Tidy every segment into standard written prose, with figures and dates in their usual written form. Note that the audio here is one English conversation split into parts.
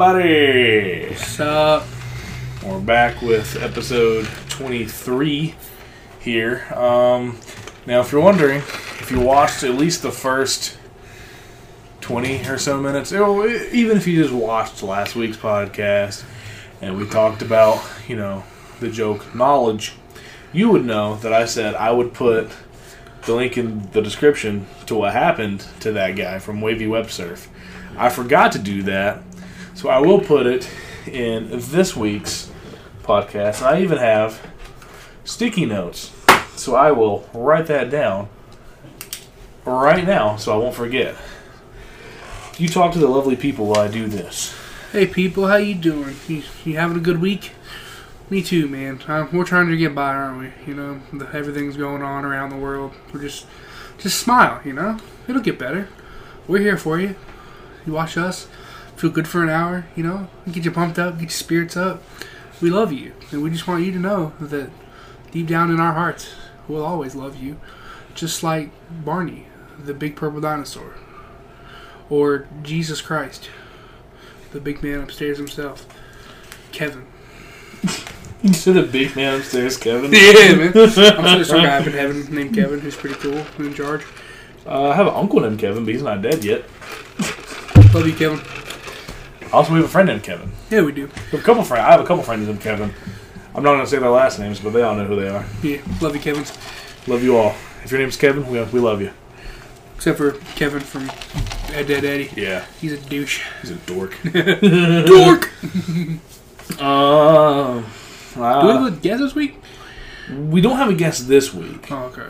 everybody? What's up? We're back with episode 23 here. Now, if you're wondering, if you watched at least the first 20 or so minutes, even if you just watched last week's podcast and we talked about, you know, the joke knowledge, you would know that I said I would put the link in the description to what happened to that guy from Wavy Web Surf. I forgot to do that, so I will put it in this week's podcast. And I even have sticky notes, so I will write that down right now so I won't forget. You talk to the lovely people while I do this. Hey people, how you doing? You having a good week? Me too, man. We're trying to get by, aren't we? You know, everything's going on around the world. We're just smile, you know? It'll get better. We're here for you. You watch us, feel good for an hour, you know? Get you pumped up, get your spirits up. We love you, and we just want you to know that deep down in our hearts, we'll always love you. Just like Barney, the big purple dinosaur. Or Jesus Christ, the big man upstairs himself, Kevin. You said a big man upstairs, Kevin. Yeah, man. I'm sure there's some guy up in heaven named Kevin who's pretty cool, who's in charge. I have an uncle named Kevin, but he's not dead yet. Love you, Kevin. Also, we have a friend named Kevin. Yeah, we do. We have a couple friends. I have a couple friends named Kevin. I'm not going to say their last names, but they all know who they are. Yeah, love you, Kevins. Love you all. If your name's Kevin, we love you. Except for Kevin from Dead Eddie. Yeah. He's a douche. He's a dork. Dork! Do we have a guest this week? We don't have a guest this week. Oh, okay.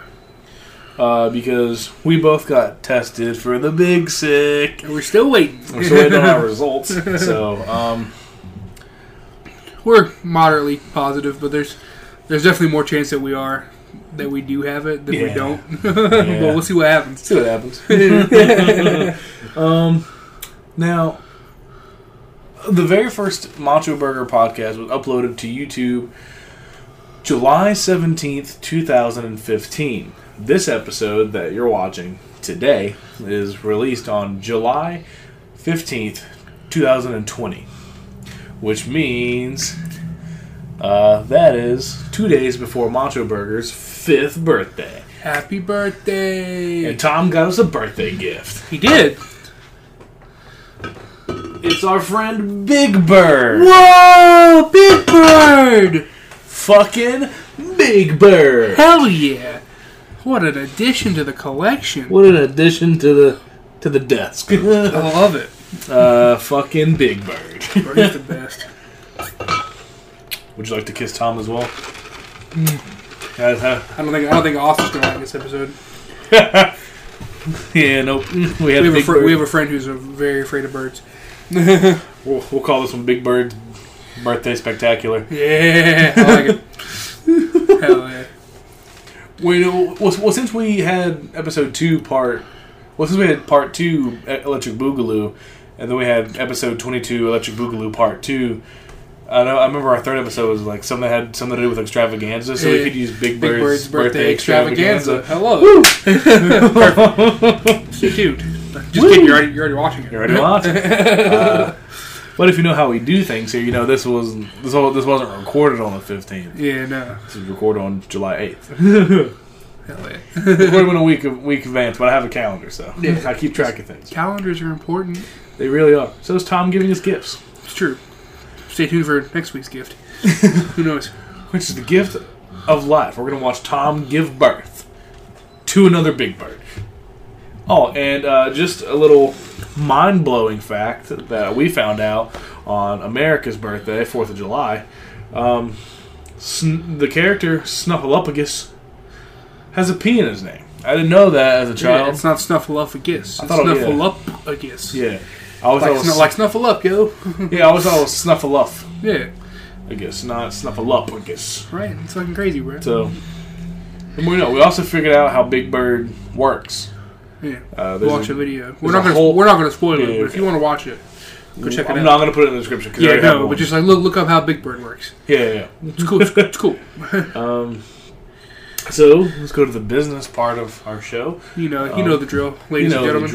Because we both got tested for the big sick. And we're still waiting. We're still waiting on our results. So, we're moderately positive, but there's definitely more chance that we do have it than we don't. Yeah. But we'll see what happens. See what happens. Now, the very first Macho Burger podcast was uploaded to YouTube July 17th, 2015. This episode that you're watching today is released on July 15th, 2020, which means that is 2 days before Macho Burger's 5th birthday. Happy birthday! And Tom got us a birthday gift. He did! It's our friend Big Bird. Whoa, Big Bird! Fucking Big Bird! Hell yeah! What an addition to the collection! What an addition to the desk! I love it. Fucking Big Bird. Bird's the best. Would you like to kiss Tom as well? Mm. I don't think Austin's gonna like this episode. Yeah, nope. We have a friend who's very afraid of birds. We'll call this one Big Bird's Birthday Spectacular. Yeah, I like it. Hell yeah. Since we had episode 2 since we had part 2 Electric Boogaloo, and then we had episode 22 Electric Boogaloo part 2, I remember our third episode was like something that had something to do with extravaganza, so we could use Big Bird's birthday extravaganza. Hello. Stay tuned. Just kidding, you're already watching it. You're already watching it. But if you know how we do things here, you know this wasn't recorded on the 15th. Yeah, no. This was recorded on July 8th. Hell yeah. Recorded in a week advance, but I have a calendar, so I keep track of things. Calendars are important. They really are. So is Tom giving us gifts. It's true. Stay tuned for next week's gift. Who knows? Which is the gift of life. We're going to watch Tom give birth to another Big Bird. Oh, and just a little mind-blowing fact that we found out on America's birthday, 4th of July, the character Snuffleupagus has a P in his name. I didn't know that as a child. Yeah, it's not Snuffleupagus. It's Snuffleupagus. Yeah. I always like Snuffle Up, yo. Yeah, I always thought it was Snuffle Up. Yeah. I guess, not Snuffleupagus. Right, it's fucking crazy, bro. So, and we also figured out how Big Bird works. Yeah, watch a video. We're not going to spoil it, but if you want to watch it, go check it out. I'm not going to put it in the description. Yeah, no, but just like look up how Big Bird works. Yeah, yeah. It's cool. It's cool. So let's go to the business part of our show. You know the drill, ladies and gentlemen.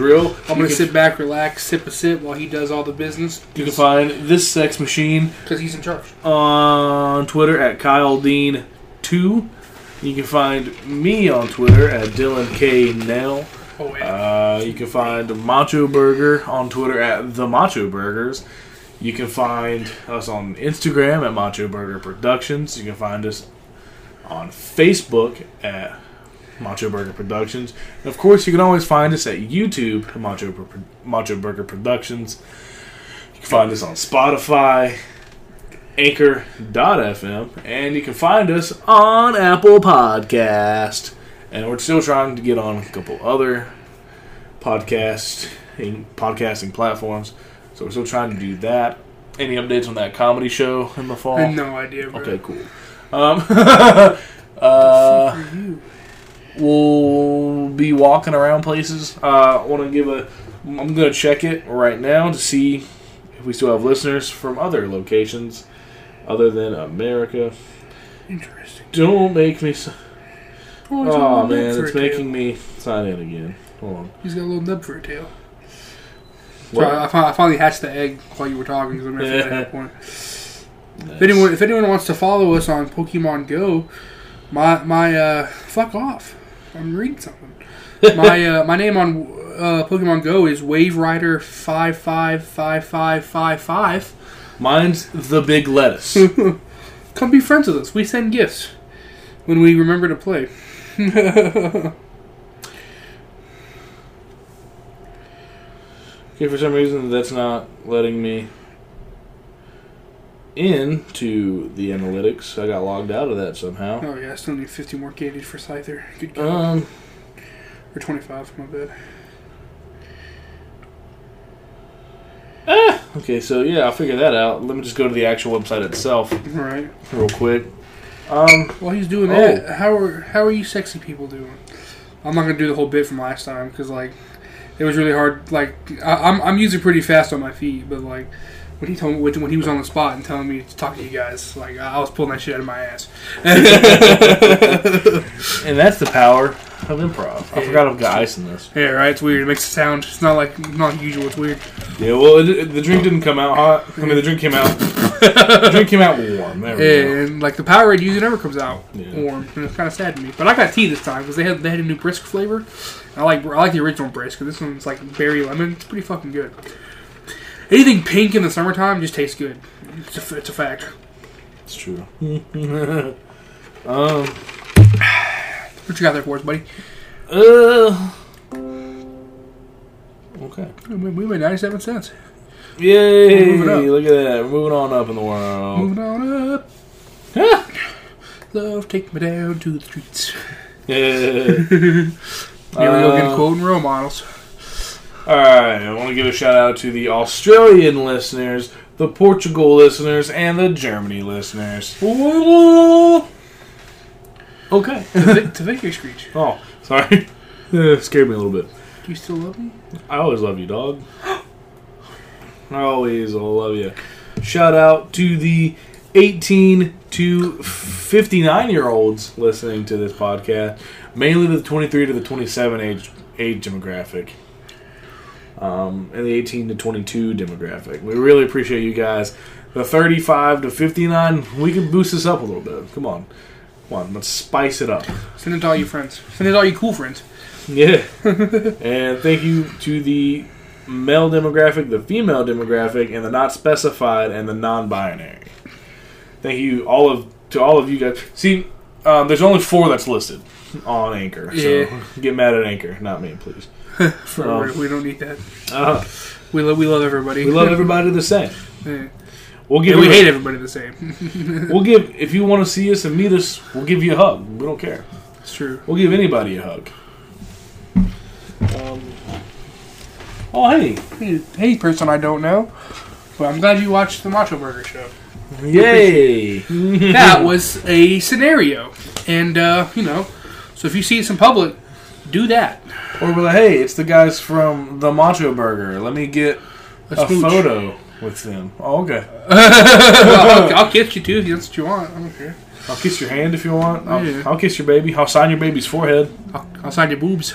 I'm going to sit back, relax, sip a sip while he does all the business. You can find this sex machine because he's in charge on Twitter at Kyle Dean 2. You can find me on Twitter at Dylan K. Knell. Oh, yeah. You can find Macho Burger on Twitter at The Macho Burgers. You can find us on Instagram at Macho Burger Productions. You can find us on Facebook at Macho Burger Productions. And of course, you can always find us at YouTube at Macho Burger Productions. You can find us on Spotify, Anchor.fm, and you can find us on Apple Podcast. And we're still trying to get on a couple other podcasting platforms. So we're still trying to do that. Any updates on that comedy show in the fall? I have no idea, bro. Okay, cool. We'll be walking around places. I'm gonna check it right now to see if we still have listeners from other locations other than America. Interesting. Don't make me. Oh man, it's making me sign in again. Hold on. He's got a little nub for a tail. So I finally hatched the egg while you were talking. Because I'm not sure that point. Nice. If anyone wants to follow us on Pokemon Go, my fuck off. I'm reading something. My name on Pokemon Go is Wave Rider 555555. Mine's the Big Lettuce. Come be friends with us. We send gifts when we remember to play. Okay, for some reason that's not letting me into the analytics. I got logged out of that somehow. Oh yeah, I still need 50 more gauges for Scyther. Good game. Or 25, my bad. Okay, so yeah, I'll figure that out. Let me just go to the actual website itself. Right. Real quick. While he's doing that, how are you sexy people doing? I'm not gonna do the whole bit from last time because it was really hard. I'm usually pretty fast on my feet, but when he told me when he was on the spot and telling me to talk to you guys, I was pulling that shit out of my ass. And that's the power of improv. I forgot I've got ice in this. Yeah, right. It's weird. It makes a sound. It's not usual. It's weird. Yeah. Well, the drink didn't come out hot. I mean, the drink came out. The drink came out warm. There we go. And the Powerade usually never comes out warm, and it's kind of sad to me. But I got tea this time because they had a new brisk flavor. I like the original brisk. This one's berry lemon. It's pretty fucking good. Anything pink in the summertime just tastes good. It's a fact. It's true. What you got there for us, buddy? Okay. We made 97 cents. Yay! Look at that. We're moving on up in the world. Moving on up. Ah. Love, take me down to the streets. Yeah. Here we go, get a quote in role models. Alright, I want to give a shout out to the Australian listeners, the Portugal listeners, and the Germany listeners. Okay. To Victor Screech. Oh, sorry. Scared me a little bit. Do you still love me? I always love you, dog. I always love you. Shout out to the 18 to 59-year-olds listening to this podcast, mainly the 23 to the 27 age demographic. And the 18 to 22 demographic. We really appreciate you guys. The 35 to 59, we can boost this up a little bit. Come on, let's spice it up. Send it to all your friends. Send it to all your cool friends. Yeah. And thank you to the male demographic, the female demographic, and the not specified and the non-binary. Thank you all of you guys. See, there's only 4 that's listed on Anchor. Yeah. So get mad at Anchor, not me, please. We don't need that. We love everybody. We love everybody the same. Yeah. We hate everybody the same. If you want to see us and meet us, we'll give you a hug. We don't care. It's true. We'll give anybody a hug. Hey, person I don't know. But I'm glad you watched the Macho Burger show. Yay! That was a scenario, and so if you see us in public, do that. Or be like, hey, it's the guys from the Macho Burger. Let me get a photo. with them. Oh, okay. Well, I'll kiss you too if that's what you want. I don't care. I'll kiss your hand if you want. I'll kiss your baby. I'll sign your baby's forehead. I'll sign your boobs.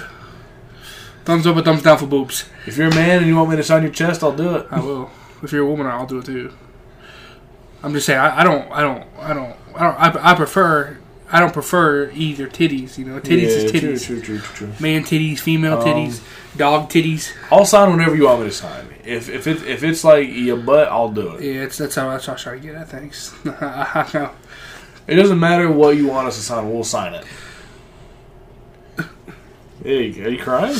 Thumbs up or thumbs down for boobs. If you're a man and you want me to sign your chest, I'll do it. I will. If you're a woman, I'll do it too. I'm just saying, I don't prefer either titties. You know, titties is titties. True. Man titties, female titties, dog titties. I'll sign whenever you want me to sign. If it's like your butt, I'll do it. Yeah, that's how I try to get at things. I know. It doesn't matter what you want us to sign. We'll sign it. Hey, are you crying?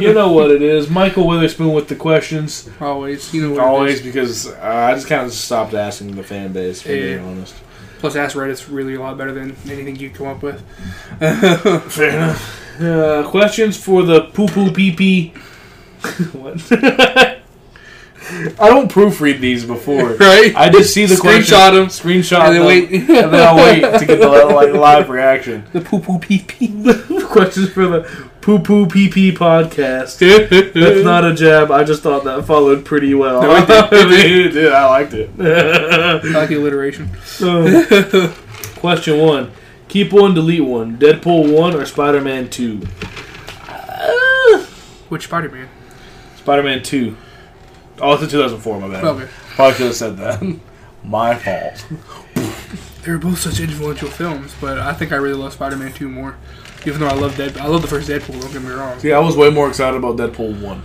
You know what it is. Michael Witherspoon with the questions. Always. You know what always, because I just kind of stopped asking the fan base, for being honest. Plus, Ask Reddit's really a lot better than anything you come up with. Fair enough. Questions for the poo-poo pee-pee. What? I don't proofread these before. Right? I just see the question. Screenshot them. And then I'll wait to get the live reaction. The poo-poo pee-pee. Questions for the poo-poo pee-pee podcast. That's not a jab. I just thought that followed pretty well. No, it did. I liked it. I like the alliteration. Question one. Keep one, delete one. Deadpool 1 or Spider-Man 2? Which Spider-Man? Spider-Man 2. Oh, it's a 2004, my bad. Okay. Probably should have said that. My fault. They were both such influential films, but I think I really love Spider-Man 2 more. Even though I love Deadpool. I love the first Deadpool, don't get me wrong. Yeah, I was way more excited about Deadpool 1.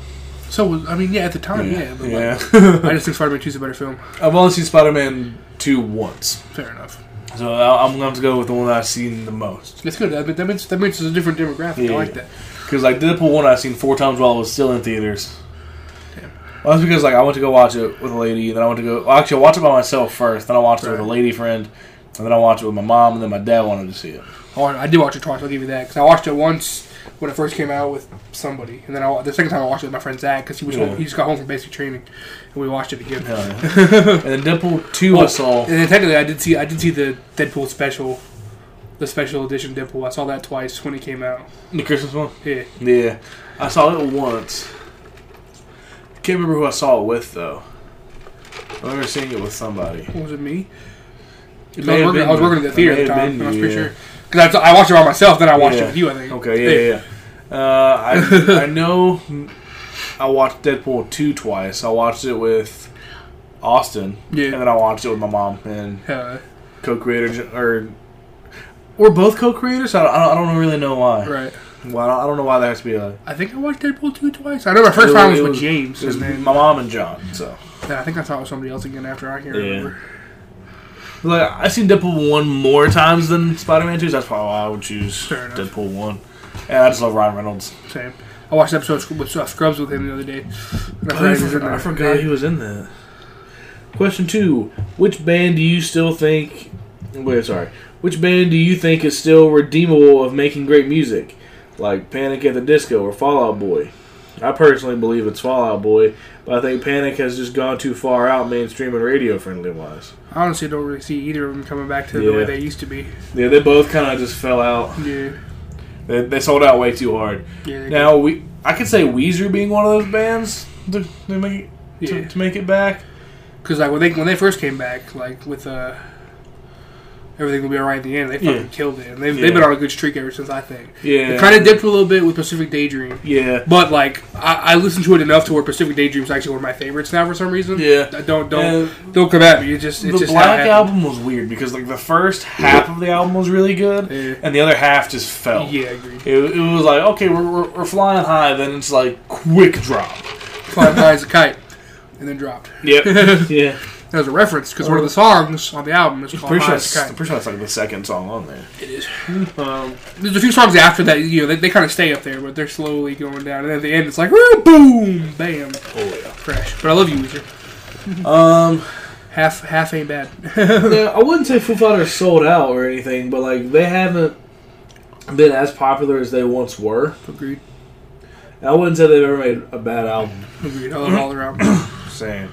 So, I mean, yeah, at the time, yeah. I just think Spider-Man 2 is a better film. I've only seen Spider-Man 2 once. Fair enough. So I'm going to go with the one I've seen the most. That's good. That means it's a different demographic. Yeah, I like that. Because like Deadpool 1 I've seen 4 times while I was still in theaters. Well, that's because like I went to go watch it with a lady, and then I went to go... Well, actually, I watched it by myself first, then I watched it with a lady friend, and then I watched it with my mom, and then my dad wanted to see it. I did watch it twice, I'll give you that, because I watched it once when it first came out with somebody, and then the second time I watched it with my friend Zach, because he just got home from basic training, and we watched it again. Yeah. And then Deadpool 2 I saw... And then technically, I did see the Deadpool special... The special edition Deadpool. I saw that twice when it came out. The Christmas one? Yeah. I saw it once. Can't remember who I saw it with, though. I remember seeing it with somebody. Was it me? I was working at the theater at the time. I was pretty sure. Because I watched it by myself, then I watched it with you, I think. Okay, yeah. I know I watched Deadpool 2 twice. I watched it with Austin, and then I watched it with my mom and co-creator or... We're both co-creators. I don't really know why. Right. Well, I don't know why that has to be a... I think I watched Deadpool 2 twice. I know my first time was with James. It was my mom and John. So. Yeah, I think I saw it with somebody else again after. I can't remember. Like I've seen Deadpool 1 more times than Spider-Man 2. So that's probably why I would choose Deadpool 1. And I just love Ryan Reynolds. Same. I watched an episode of Scrubs with him the other day. I forgot he was in that. Question 2. Which band do you think is still redeemable of making great music? Like Panic at the Disco or Fall Out Boy? I personally believe it's Fall Out Boy, but I think Panic has just gone too far out mainstream and radio-friendly wise. I honestly don't really see either of them coming back to the way they used to be. Yeah, they both kind of just fell out. Yeah. They sold out way too hard. Yeah, now, I could say Weezer being one of those bands to make it back. Because like, when they first came back, like with... Everything Will Be Alright at the End. They fucking killed it. And they've been on a good streak ever since, I think. Yeah. They kind of dipped a little bit with Pacific Daydream. Yeah. But, like, I listened to it enough to where Pacific Daydream's actually one of my favorites now for some reason. Yeah. Don't come at me. It's just Black album was weird because, like, the first half of the album was really good and the other half just fell. Yeah, I agree. It was like, okay, we're flying high. Then it's like, quick drop. Flying high as a kite. And then dropped. Yep. Yeah. As a reference, because one of the songs on the album is called "High as a Kite." I'm pretty sure it's like the second song on there. It is. There's a few songs after that, you know, they kind of stay up there, but they're slowly going down. And at the end, it's like, boom, bam, crash. But I love you, Weezer. Half ain't bad. Yeah, I wouldn't say Foo Fighters sold out or anything, but like they haven't been as popular as they once were. Agreed. And I wouldn't say they've ever made a bad album. Agreed. I love all their albums. Same.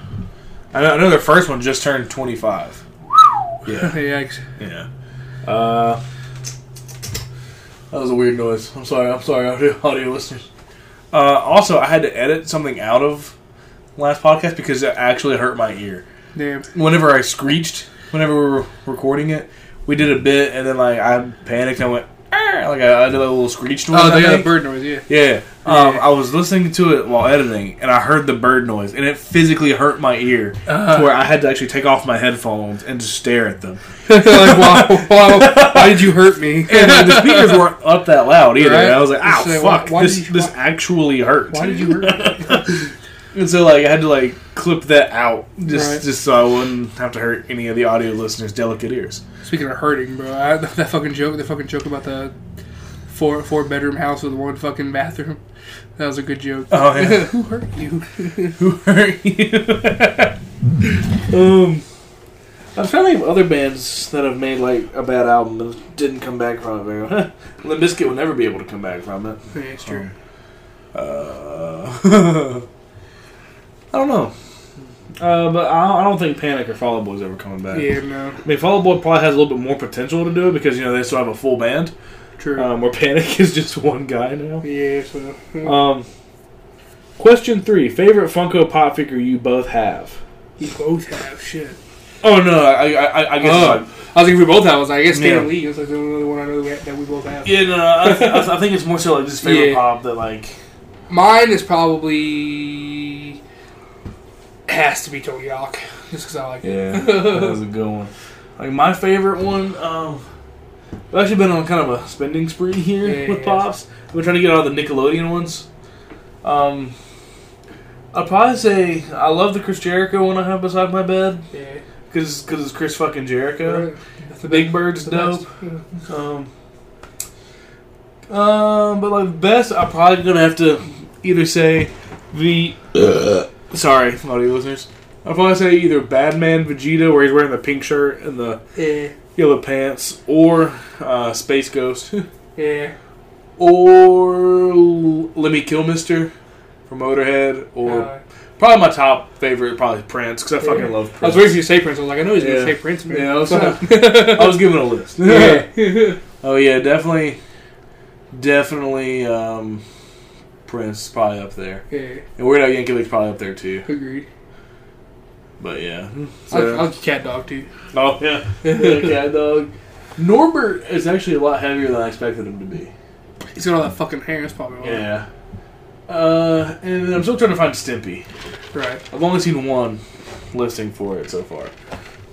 I know their first one just turned 25. Yeah. Yikes. Yeah. That was a weird noise. I'm sorry, audio listeners. Also, I had to edit something out of last podcast because it actually hurt my ear. Damn. Whenever I screeched, whenever we were recording it, we did a bit, and then like I panicked and went, Arr! Like I did a little screech noise. Oh, they got a bird noise, yeah. Yeah. I was listening to it while editing, and I heard the bird noise, and it physically hurt my ear to where I had to actually take off my headphones and just stare at them. Like, wow, why did you hurt me? And the speakers weren't up that loud either. Right? I was like, ow, so, fuck, this actually hurt. Why did you hurt me? And so, like, I had to, like, clip that out just so I wouldn't have to hurt any of the audio listeners' delicate ears. Speaking of hurting, bro, that fucking joke about the four-bedroom house with one fucking bathroom, that was a good joke. Oh, yeah. Who hurt you? Who hurt you? I'm trying to think of other bands that have made, like, a bad album and didn't come back from it very well. Limp Bizkit will never be able to come back from it. Yeah, it's true. I don't know. But I don't think Panic or Fall Out Boy is ever coming back. Yeah, no. I mean, Fall Out Boy probably has a little bit more potential to do it because, you know, they still have a full band. True. Where Panic is just one guy now. Yeah, so. Question 3. Favorite Funko Pop figure you both have? You both have? Shit. Oh, no. I guess. I was thinking we both have. I was like, I guess Stan Lee is like the only one I know that we both have. Yeah, no. I think it's more so like just favorite pop that, like. Mine is probably. Has to be Tony Hawk, just because I like it. Yeah, that was a good one. Like, my favorite one, I've actually been on kind of a spending spree here with Pops. I've been trying to get all the Nickelodeon ones. I'd probably say I love the Chris Jericho one I have beside my bed. Yeah. Because it's Chris fucking Jericho. Right. The Big Bird's dope. Best. But, like, best, I'm probably going to have to either say the... Sorry, audio listeners. I'd probably say either Badman Vegeta, where he's wearing the pink shirt and the yellow pants, or Space Ghost. Yeah. Or Let Me Kill Mister from Motorhead, or probably my top favorite, probably Prince, because I fucking love Prince. I was waiting for you to say Prince. I was like, I know he's going to say Prince. Man. Yeah, I was giving a list. Yeah. Oh, yeah, definitely, Prince is probably up there. Yeah. And Weird Al Yankovic's probably up there too. Agreed. But yeah. So. I'll CatDog too. Oh, yeah. CatDog. Norbert is actually a lot heavier than I expected him to be. He's got all that fucking hair. That's probably why. Yeah. And I'm still trying to find Stimpy. Right. I've only seen one listing for it so far.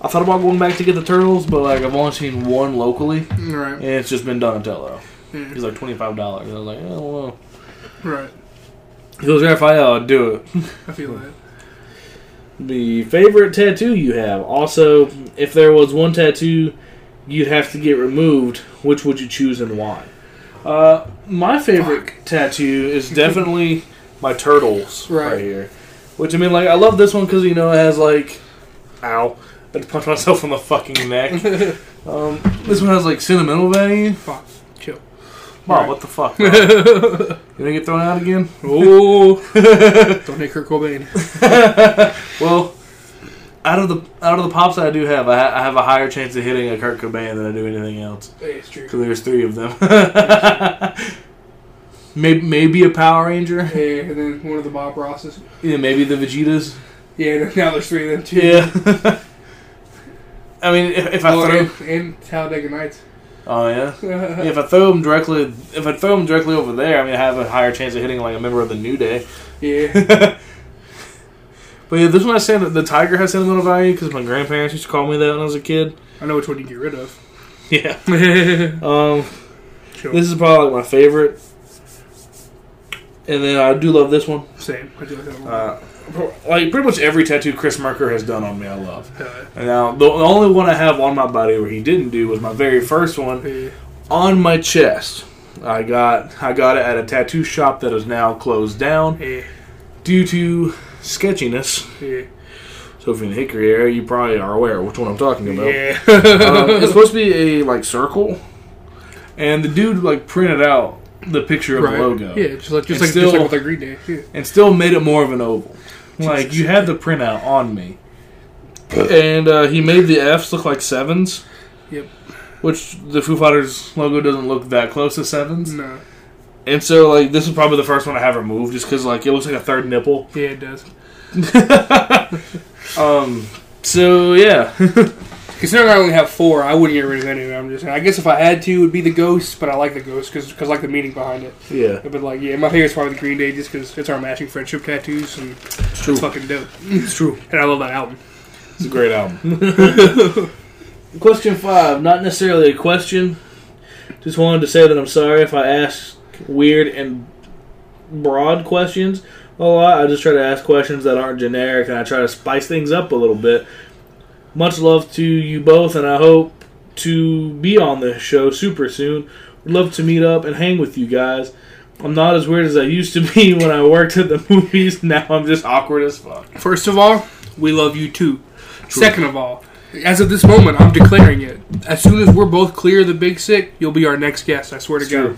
I thought about going back to get the Turtles, but like I've only seen one locally. Right. And it's just been Donatello. Yeah. He's like $25. I was like, oh, well. Right. He goes, Raphael, I'll do it. I feel that. The favorite tattoo you have. Also, if there was one tattoo you'd have to get removed, which would you choose and why? My favorite tattoo is definitely my turtles right here. Which, I mean, like, I love this one because, you know, it has, like, ow. I had to punch myself on the fucking neck. This one has, like, sentimental value. Fuck. Chill. Wow, what the fuck? Bro? You gonna get thrown out again? Oh, don't hit Kurt Cobain. Well, out of the pops that I do have, I have a higher chance of hitting a Kurt Cobain than I do anything else. Hey, it's true. Because there's three of them. Maybe a Power Ranger. Yeah, and then one of the Bob Rosses. Yeah, maybe the Vegetas. Yeah, now there's three of them too. Yeah. I mean, if I throw and Talladega Nights. Oh yeah. If I throw them directly over there, I mean, I have a higher chance of hitting like a member of the New Day. Yeah. But yeah, this one I said that the tiger has sentimental value because my grandparents used to call me that when I was a kid. I know which one you get rid of. Yeah. Sure. This is probably like my favorite, and then I do love this one. Same. I do love that one. Like, pretty much every tattoo Chris Merker has done on me, I love. Now, the only one I have on my body where he didn't do was my very first one on my chest. I got it at a tattoo shop that is now closed down due to sketchiness. Yeah. So if you're in the Hickory area, you probably are aware which one I'm talking about. Yeah. It's supposed to be a, like, circle, and the dude, like, printed out the picture of the logo. Yeah, just like with our Green Day. Yeah. And still made it more of an oval. Like, you had the printout on me. And he made the F's look like sevens. Yep. Which the Foo Fighters logo doesn't look that close to sevens. No. And so, like, this is probably the first one I have removed just because, like, it looks like a third nipple. Yeah, it does. So yeah. Considering I only have four, I wouldn't get rid of any of them. I'm just saying. I guess if I had to, it would be the Ghosts, but I like the Ghosts because I like the meaning behind it. Yeah. But like, yeah, my favorite's probably the Green Day just because it's our matching friendship tattoos and it's true. It's fucking dope. It's true. And I love that album. It's a great album. Question 5. Not necessarily a question. Just wanted to say that I'm sorry if I ask weird and broad questions a lot. I just try to ask questions that aren't generic, and I try to spice things up a little bit. Much love to you both, and I hope to be on this show super soon. Would love to meet up and hang with you guys. I'm not as weird as I used to be when I worked at the movies. Now I'm just awkward as fuck. First of all, we love you too. True. Second of all, as of this moment, I'm declaring it. As soon as we're both clear of the Big Sick, you'll be our next guest, I swear to God.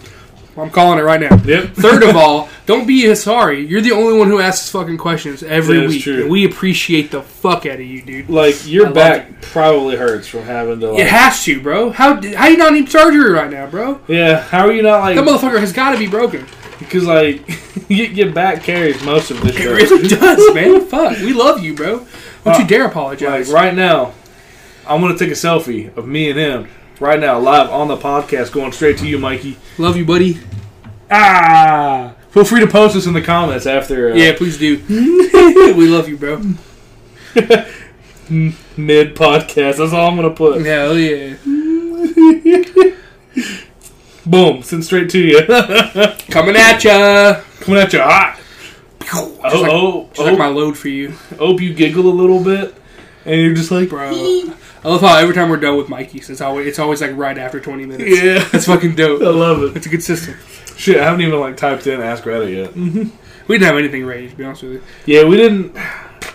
I'm calling it right now. Yep. Third of all, don't be sorry. You're the only one who asks fucking questions every week. True. And we appreciate the fuck out of you, dude. Like, your back probably hurts from having to, like... It has to, bro. How you not need surgery right now, bro? Yeah, how are you not, like... That motherfucker has got to be broken. Because, like, your back carries most of this show. It really does, man. Fuck. We love you, bro. Don't you dare apologize. Like, right now, I'm going to take a selfie of me and him. Right now, live on the podcast, going straight to you, Mikey. Love you, buddy. Ah! Feel free to post us in the comments after. Yeah, please do. We love you, bro. Mid-podcast. That's all I'm going to put. Hell yeah. Boom. Send straight to you. Coming at ya. Coming at ya hot. Just like my load for you. Hope you giggle a little bit. And you're just like, bro. I love how every time we're done with Mikey's, it's always like right after 20 minutes. Yeah. That's fucking dope. I love it. It's a good system. Shit, I haven't even like typed in Ask Reddit yet. Mm-hmm. We didn't have anything ready, to be honest with you. Yeah, we didn't.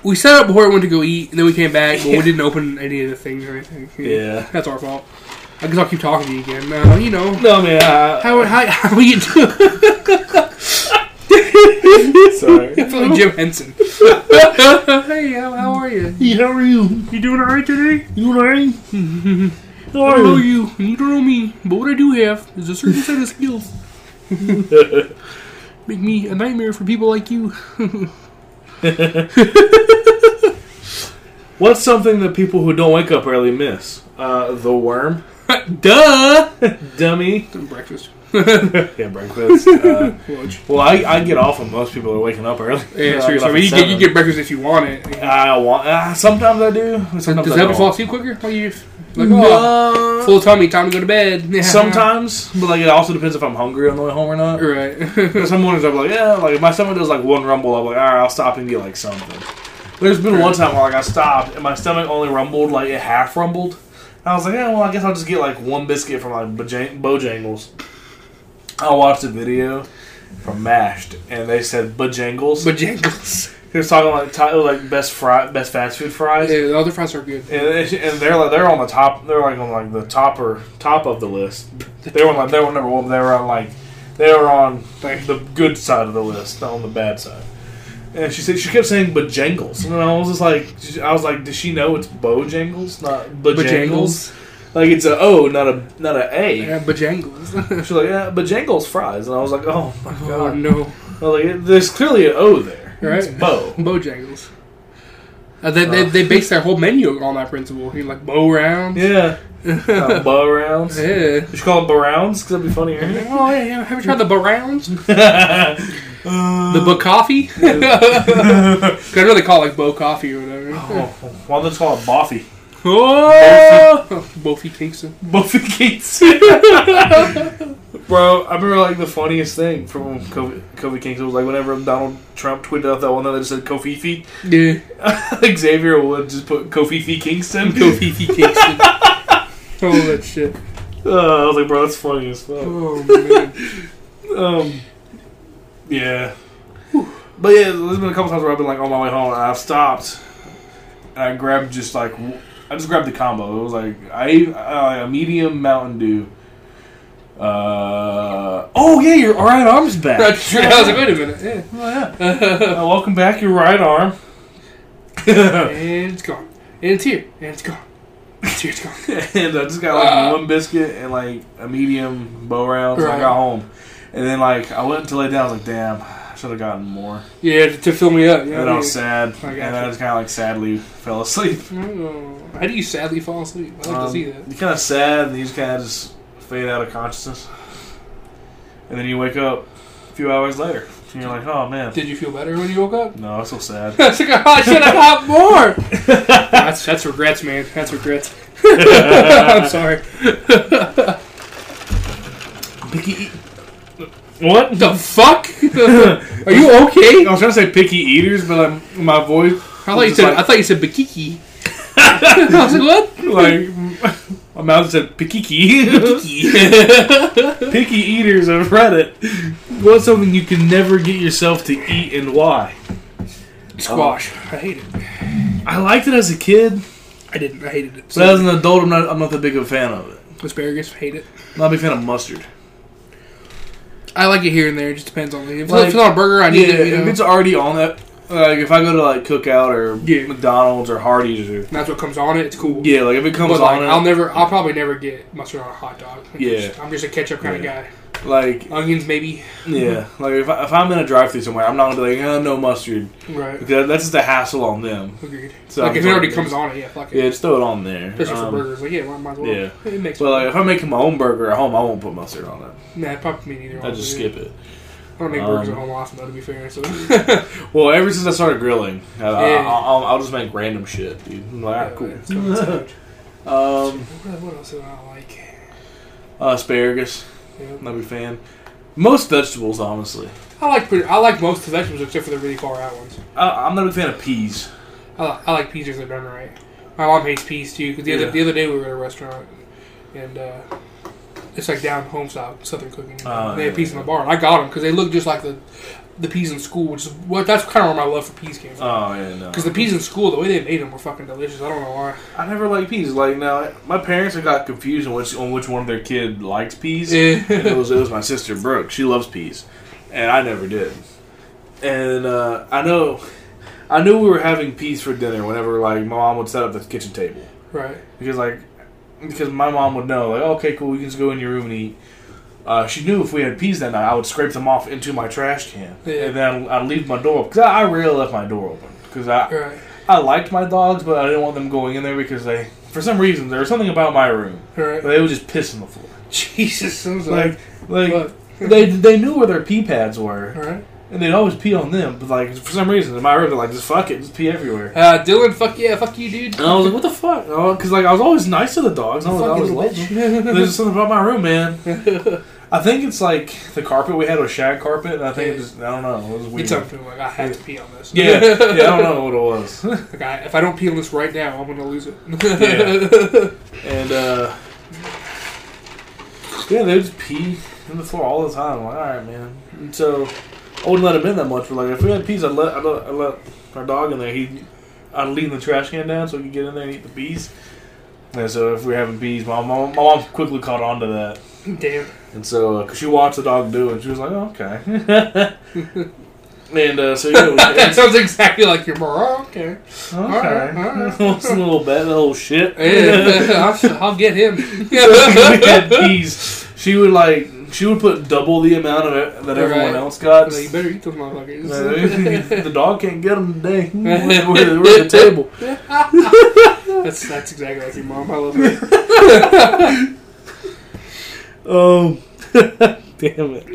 We set up before we went to go eat, and then we came back, but we didn't open any of the things or anything. Yeah. That's our fault. I guess I'll keep talking to you again. You know. No, man. How are you doing? Sorry. I feel like Jim Henson. Hey, how are you? Hey, how are you? You doing alright today? You alright? How are you? I don't know you, and you don't know me, but what I do have is a certain set of skills. Make me a nightmare for people like you. What's something that people who don't wake up early miss? The worm. Duh! Dummy. Breakfast. Yeah, breakfast. Well, I get off when most people are waking up early. Yeah, seriously. I mean, you get breakfast if you want it. You know? Sometimes I do. Sometimes does that fall asleep quicker? No. Full tummy, time to go to bed. Sometimes, but like it also depends if I'm hungry on the way home or not. Right. Some mornings I'm like, if my stomach does like one rumble, I'm like, all right, I'll stop and get like something. There's been one time where like I stopped and my stomach only rumbled like it half rumbled. And I was like, I guess I'll just get like one biscuit from like Bojangles. I watched a video from Mashed, and they said Bojangles. Bojangles. He was talking like best fast food fries. Yeah, the other fries are good. And they're on the top. They're like on like the top of the list. They were number one. They were on the good side of the list, not on the bad side. And she kept saying Bojangles, and I was like, does she know it's Bojangles, not Bojangles? Like, it's a O, not a A. Yeah, Bojangles. She's like, yeah, Bojangles fries. And I was like, oh, my God. Oh, no. I was like, there's clearly an O there. Right. It's Bo. Bojangles. They base their whole menu on that principle. You like, Bo rounds? Yeah. Bo rounds? Yeah. You should call them Bo rounds, because that'd be funnier. Oh, yeah. Have you tried the Bo rounds? The Bo coffee? Because I know they call it, like, Bo coffee or whatever. Oh, why don't they call it Boffy? Oh! Kofi Kingston. Kofi Kingston. Bro, I remember like the funniest thing from Kofi Kingston was like whenever Donald Trump tweeted out that one that just said Kofi. Yeah. Xavier Woods just put Kofi Kingston. Kofi Kingston. Oh, that shit. I was like, bro, that's funny as fuck. Oh, man. Yeah. Whew. But yeah, there's been a couple times where I've been like on my way home and I've stopped and I grabbed just like... I just grabbed the combo. It was like a medium Mountain Dew. Your right arm's back. I was like, wait a minute. Yeah. Oh, yeah. Welcome back, your right arm. And it's gone. And it's here. And it's gone. It's here. It's gone. And I just got like one biscuit and like a medium Bo round. So I got home, and then like I went to lay down. I was like, damn, I Should have gotten more. Yeah, to fill me up. Yeah, and I was sad. And I just kind of like sadly fell asleep. Oh. How do you sadly fall asleep? I like to see that. You're kind of sad and you just kind of just fade out of consciousness. And then you wake up a few hours later. And you're like, oh, man. Did you feel better when you woke up? No, I was so sad. I was like, oh, I should have got more. That's regrets, man. That's regrets. I'm sorry. Picky. What the fuck? Are you okay? I was trying to say picky eaters, but my voice. I thought you said bakiki. I was like, what? Like. My mouth said pikiki. Picky eaters on Reddit. What's something you can never get yourself to eat and why? Squash. I hate it. I liked it as a kid. I didn't. I hated it. But as an adult, I'm not that big of a fan of it. Asparagus. Hate it. I'm not a big fan of mustard. I like it here and there. It just depends on the... If it's on a burger, I need it. You know? If it's already on that... Like, if I go to, like, Cookout or McDonald's or Hardee's or... That's what comes on it, it's cool. Yeah, like, if it comes on it... I'll probably never get mustard on a hot dog. I'm just a ketchup kind of guy. Like... Onions, maybe. Yeah. Like, if I'm in a drive-thru somewhere, I'm not going to be like, no mustard. Right. Because that's just a hassle on them. Agreed. So like, if it already comes on it, yeah, fuck it. Yeah, just throw it on there. Especially for burgers. Like, yeah, might as well. Yeah. It makes sense. But, like, if I'm making my own burger at home, I won't put mustard on it. Nah, probably me neither. I just skip it. I don't make burgers at home often, though, to be fair. So. Well, ever since I started grilling, I'll just make random shit, dude. I'm like, cool. What else do I like? Asparagus. Yep. Not a big fan. Most vegetables, honestly. I like most vegetables except for the really far out ones. I'm not a big fan of peas. I like peas if they're done right. My mom hates peas too. Cause the other day we were at a restaurant and. It's like down home style Southern cooking. They had peas in the bar. And I got them because they look just like the peas in school, which is that's kind of where my love for peas came from. Oh yeah, no. Because the peas in school, the way they made them were fucking delicious. I don't know why. I never liked peas. Like now, my parents have got confused on which one of their kid likes peas. Yeah. And it was my sister Brooke. She loves peas, and I never did. And I knew we were having peas for dinner whenever like my mom would set up the kitchen table. Right. Because my mom would know, like, okay, cool, you can just go in your room and eat. She knew if we had peas that night, I would scrape them off into my trash can. Yeah. And then I'd leave my door open. Because I rarely left my door open. Because I liked my dogs, but I didn't want them going in there because they, for some reason, there was something about my room. Right. They would just piss on the floor. Jesus. Like they knew where their pee pads were. Right. And they'd always pee on them, but like for some reason in my room, they're like, just fuck it, just pee everywhere. Dylan, fuck you, dude. And I was like, what the fuck? Because like I was always nice to the dogs. I always loved them. There's just something about my room, man. I think it's like the carpet we had was shag carpet, and I think it just, I don't know, it was weird. It's something like I had to pee on this. Yeah, I don't know what it was. Like if I don't pee on this right now, I'm gonna lose it. Yeah. And they just pee on the floor all the time. I'm like, all right, man. And so. I wouldn't let him in that much, but like if we had peas, I'd let our dog in there. I'd lean the trash can down so he could get in there and eat the peas. And so if we were having peas, my mom quickly caught on to that. Damn. And so cause she watched the dog do it, and she was like, oh, okay. And so yeah, that sounds exactly like your mom. Oh, okay. All right. Wants a little bit of that whole shit. I'll get him. So we had peas. She would put double the amount of it that everyone else got. You better eat those motherfuckers. The dog can't get them today. We're at the table. That's exactly like your mom. I love her. Damn it.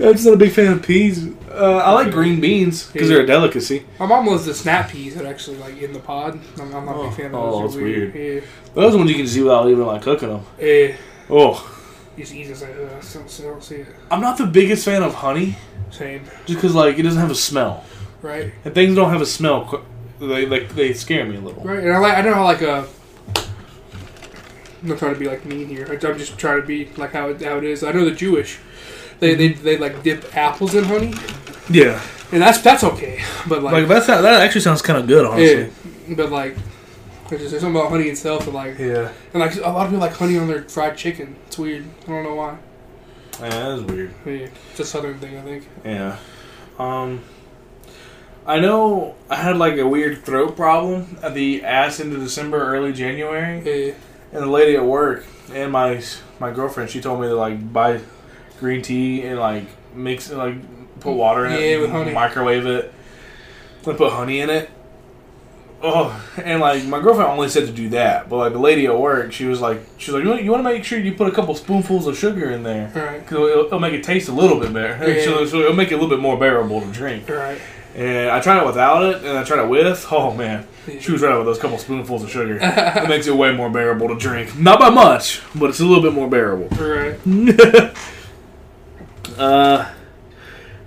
I'm just not a big fan of peas. I like green beans because they're a delicacy. My mom loves the snap peas that actually like in the pod. I'm not a big fan of those. Oh, that's weird. Yeah. Those ones you can see without even like cooking them. Yeah. Oh. Just eat it. I don't see it. I'm not the biggest fan of honey. Same. Just because like it doesn't have a smell. Right. And things don't have a smell. They scare me a little. Right. And I know how like I'm not trying to be like mean here. I'm just trying to be like how it is. I know the Jewish. They like dip apples in honey. Yeah. And that's okay. But like that actually sounds kind of good, honestly. Yeah. But like. There's something about honey itself, and like, yeah, and like a lot of people like honey on their fried chicken. It's weird. I don't know why. Yeah, that is weird. Yeah, it's a Southern thing, I think. Yeah. I know I had like a weird throat problem at the ass end of December, early January. Yeah. And the lady at work and my girlfriend, she told me to like buy green tea and like mix it, like put water in it, with honey. Microwave it, then put honey in it. Oh, and like my girlfriend only said to do that, but like the lady at work, she was like, you want to make sure you put a couple spoonfuls of sugar in there, right? Because it'll make it taste a little bit better. Yeah. So it'll make it a little bit more bearable to drink, right? And I tried it without it, and I tried it with. Oh man, she was right with those couple spoonfuls of sugar. It makes it way more bearable to drink. Not by much, but it's a little bit more bearable, right?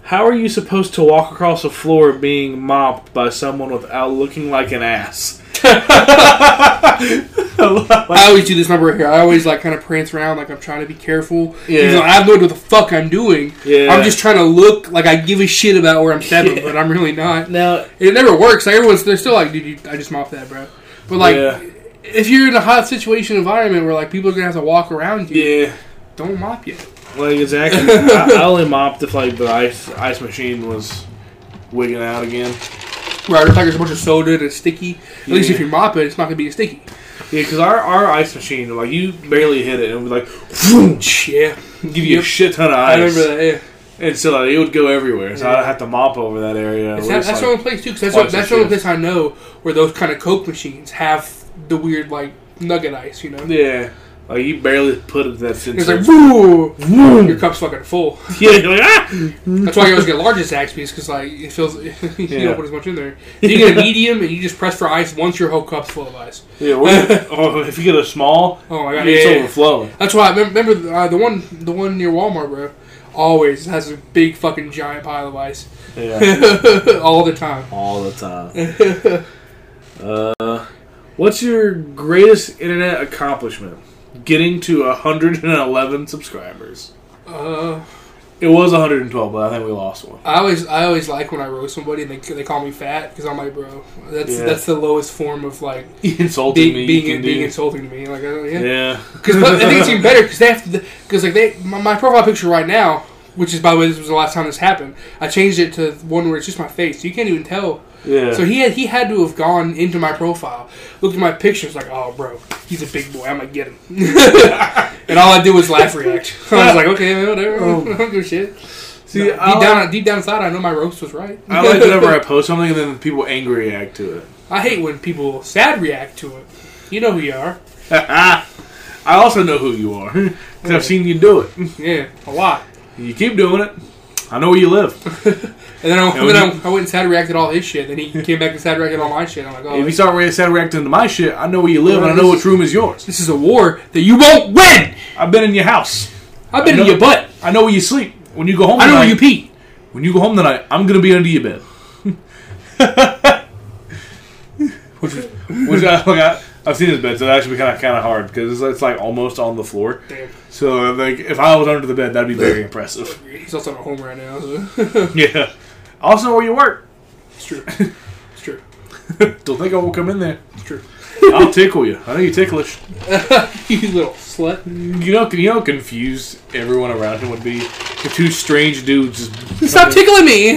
How are you supposed to walk across a floor being mopped by someone without looking like an ass? I always do this number right here. I always like kind of prance around like I'm trying to be careful. Yeah. Because I know what the fuck I'm doing. Yeah. I'm just trying to look like I give a shit about where I'm stepping, but I'm really not. No, it never works. Like they're still like, dude, I just mopped that, bro. But like, if you're in a hot situation environment where like people are gonna have to walk around you, don't mop yet. Like, exactly. I only mopped if, like, the ice machine was wigging out again. Right, it's like there's a bunch of soda that's sticky. At least if you mop it, it's not going to be as sticky. Yeah, because our ice machine, like, you barely hit it, and it would, like, whoosh, give you a shit ton of ice. I remember that, And so, like, it would go everywhere, so I'd have to mop over that area. That's the only place, too, because that's the only place I know where those kind of Coke machines have the weird, like, nugget ice, you know? Yeah. Like, you barely put it in that sensor. It's like, woo! Your cup's fucking full. Yeah, you're like, ah! That's why you always get larger Zaxby's, because, like, it feels... you don't put as much in there. If you get a medium, and you just press for ice once your whole cup's full of ice. Yeah, if you get a small, it's overflowing. That's why, remember the one near Walmart, bro, always has a big fucking giant pile of ice. Yeah. All the time. What's your greatest internet accomplishment? Getting to 111 subscribers. It was 112, but I think we lost one. I always like when I roast somebody and they call me fat, because I'm like, bro, that's the lowest form of like insulting me. Being insulting to me, like because I think it's even better because they have to, because like my profile picture right now, which is, by the way, this was the last time this happened. I changed it to one where it's just my face, so you can't even tell. Yeah. So he had to have gone into my profile, looked at my pictures, like, oh, bro, he's a big boy. I'm gonna get him. And all I do was laugh react. I was like, okay, whatever. I don't give a shit. See, no, deep down inside, I know my roast was right. I like whenever I post something and then people angry react to it. I hate when people sad react to it. You know who you are. I also know who you are because I've seen you do it. Yeah, a lot. You keep doing it. I know where you live. And then I went and sad reacted all his shit. Then he came back and sad reacted all my shit. I'm like, oh. If you start sad reacting to my shit, I know where you live and I know which room is yours. This is a war that you won't win. I've been in your house. I've been in your butt. I know where you sleep. When you go home tonight, I know where you pee. When you go home tonight, I'm going to be under your bed. I've seen his bed, so that actually be kind of hard because it's like almost on the floor. Damn. So like, if I was under the bed, that'd be very impressive. He's also at home right now. So. Yeah. Also, where you work. It's true. It's true. Don't think I won't come in there. It's true. I'll tickle you. I know you're ticklish. You little slut. You know how confused everyone around him would be if two strange dudes just stop tickling me.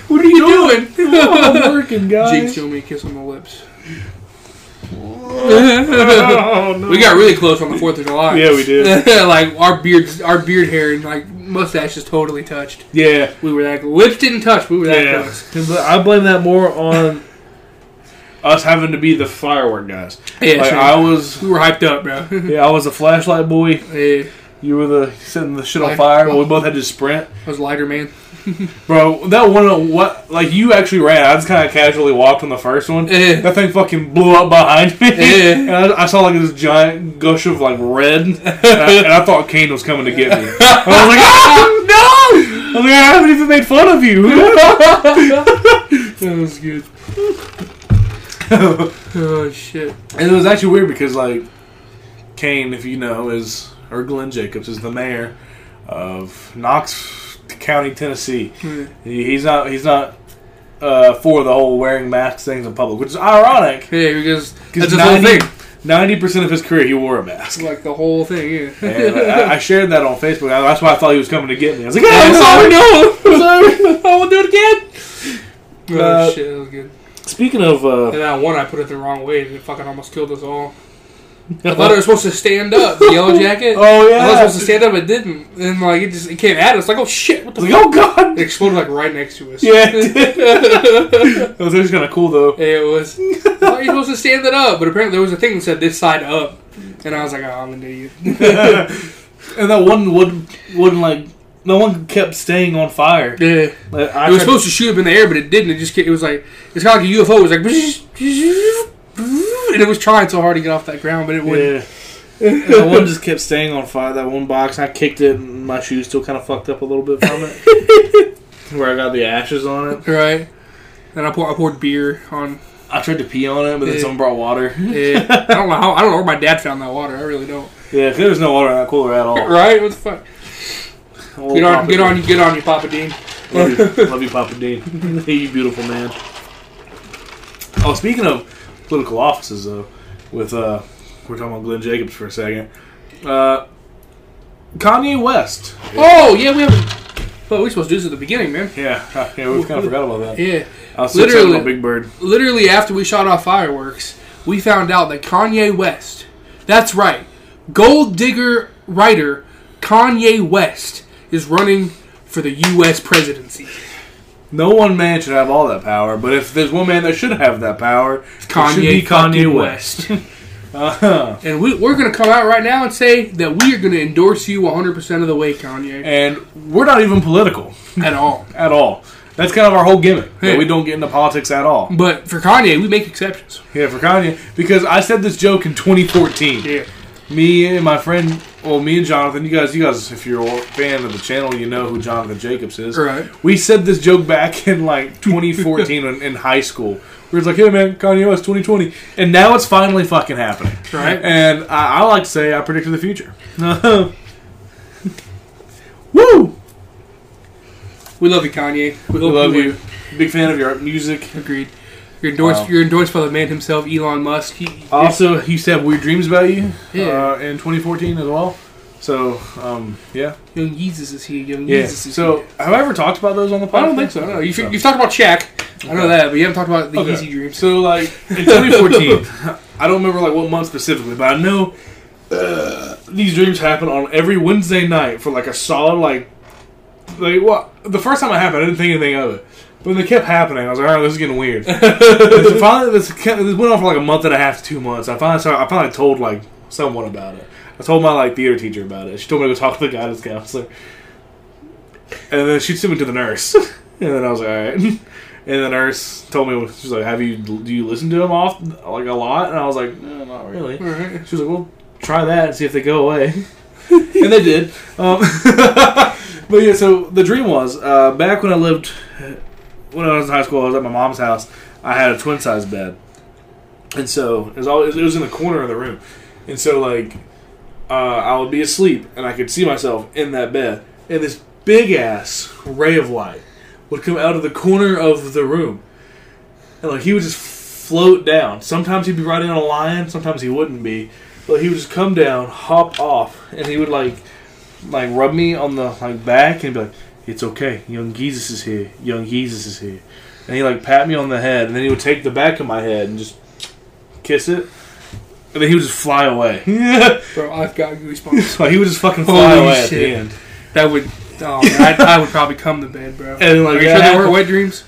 What are you doing? Oh, I'm working, guys. Jinx showed me a kiss on the lips. Oh, no. We got really close on the 4th of July. Yeah, we did. Like, our beard hair and, like, mustaches totally touched. Yeah. We were that close. Lips didn't touch, we were that close. I blame that more on us having to be the firework guys. Yeah, like, sure. We were hyped up, bro. Yeah, I was a flashlight boy. Yeah. You were setting the shit on fire. Well, we both had to sprint. I was lighter, man. Bro, that one, what? Like, you actually ran. I just kind of casually walked on the first one. That thing fucking blew up behind me. And I saw, like, this giant gush of, like, red. And I thought Kane was coming to get me. I was like, oh, no! I was like, I haven't even made fun of you. That was good. Oh, shit. And it was actually weird because, like, Kane, if you know, or Glenn Jacobs, is the mayor of Knox County, Tennessee. He's not for the whole wearing masks things in public, which is ironic. Yeah, because that's his whole thing. 90% of his career, he wore a mask. Like the whole thing, And, like, I shared that on Facebook. That's why I thought he was coming to get me. I was like, oh, I'm sorry. I won't do it again. Oh, shit, that was good. Speaking of... and that one, I put it the wrong way, and it fucking almost killed us all. I thought it was supposed to stand up. The Yellow Jacket. Oh yeah. I thought it was supposed to stand up, it didn't. And like it came at us. Like, oh shit! What the? Like, oh god! It exploded like right next to us. Yeah. It was actually kind of cool though. Yeah, it was. I thought you were supposed to stand it up, but apparently there was a thing that said this side up, and I was like, oh, I'm an idiot. And that one wouldn't like. No one kept staying on fire. Yeah, like, it was supposed to shoot up in the air, but it didn't. It just—it was like it's kind of like a UFO. It was like, and it was trying so hard to get off that ground, but it wouldn't. Yeah, and that one just kept staying on fire. That one box, I kicked it, and my shoes still kind of fucked up a little bit from it, where I got the ashes on it. Right. And I poured beer on. I tried to pee on it, but then someone brought water. Yeah. I don't know where my dad found that water. I really don't. Yeah, cause there was no water in that cooler at all. Right? What the fuck. Get on you, Papa Dean. Love you, Papa Dean. You beautiful man. Oh, speaking of political offices, though, with we're talking about Glenn Jacobs for a second. Kanye West. Oh yeah, we haven't. But we supposed to do this at the beginning, man. Yeah, we kind of forgot about that. Yeah, I was literally about Big Bird. Literally after we shot off fireworks, we found out that Kanye West. That's right, gold digger writer Kanye West is running for the U.S. presidency. No one man should have all that power, but if there's one man that should have that power, it should be Kanye West. Uh-huh. And we're going to come out right now and say that we are going to endorse you 100% of the way, Kanye. And we're not even political. At all. At all. That's kind of our whole gimmick. Yeah. That we don't get into politics at all. But for Kanye, we make exceptions. Yeah, for Kanye. Because I said this joke in 2014. Yeah. Me and my friend, well, me and Jonathan, you guys, if you're a fan of the channel, you know who Jonathan Jacobs is. Right. We said this joke back in, like, 2014 in high school. We were like, hey, man, Kanye West 2020. And now it's finally fucking happening. Right. And I like to say I predicted the future. Woo! We love you, Kanye. We love you. Big fan of your music. Agreed. You're endorsed by the man himself, Elon Musk. He said weird dreams about you in 2014 as well. So, yeah. Young Yeezus is here. Young Yeezus is here. So, have I ever talked about those on the podcast? I don't think so. No. You've talked about Shaq. Okay. I know that, but you haven't talked about the Yeezy dreams. So, like, in 2014, I don't remember, like, what month specifically, but I know these dreams happen on every Wednesday night for, like, a solid, like what? The first time it happened, I didn't think anything of it. When they kept happening, I was like, all right, this is getting weird. So finally, this went on for like a month and a half to 2 months. I finally told like someone about it. I told my like theater teacher about it. She told me to go talk to the guidance counselor. And then she sent me to the nurse. And then I was like, all right. And the nurse told me, she was like, do you listen to them often, like a lot? And I was like, no, not really. All right. She was like, well, try that and see if they go away. And they did. But yeah, so the dream was, back when I lived... When I was in high school, I was at my mom's house. I had a twin size bed, and so it was in the corner of the room. And so, like, I would be asleep, and I could see myself in that bed. And this big ass ray of light would come out of the corner of the room, and like he would just float down. Sometimes he'd be riding on a lion, sometimes he wouldn't be. But he would just come down, hop off, and he would like rub me on the like back and be like, it's okay, Young Jesus is here, Young Jesus is here. And he like pat me on the head, and then he would take the back of my head and just kiss it. And then he would just fly away. Bro, I've got goosebumps. Like, he would just fucking fly away shit. At the end. That would, oh man, I would probably come to bed, bro. And like, are you sure they weren't wet dreams?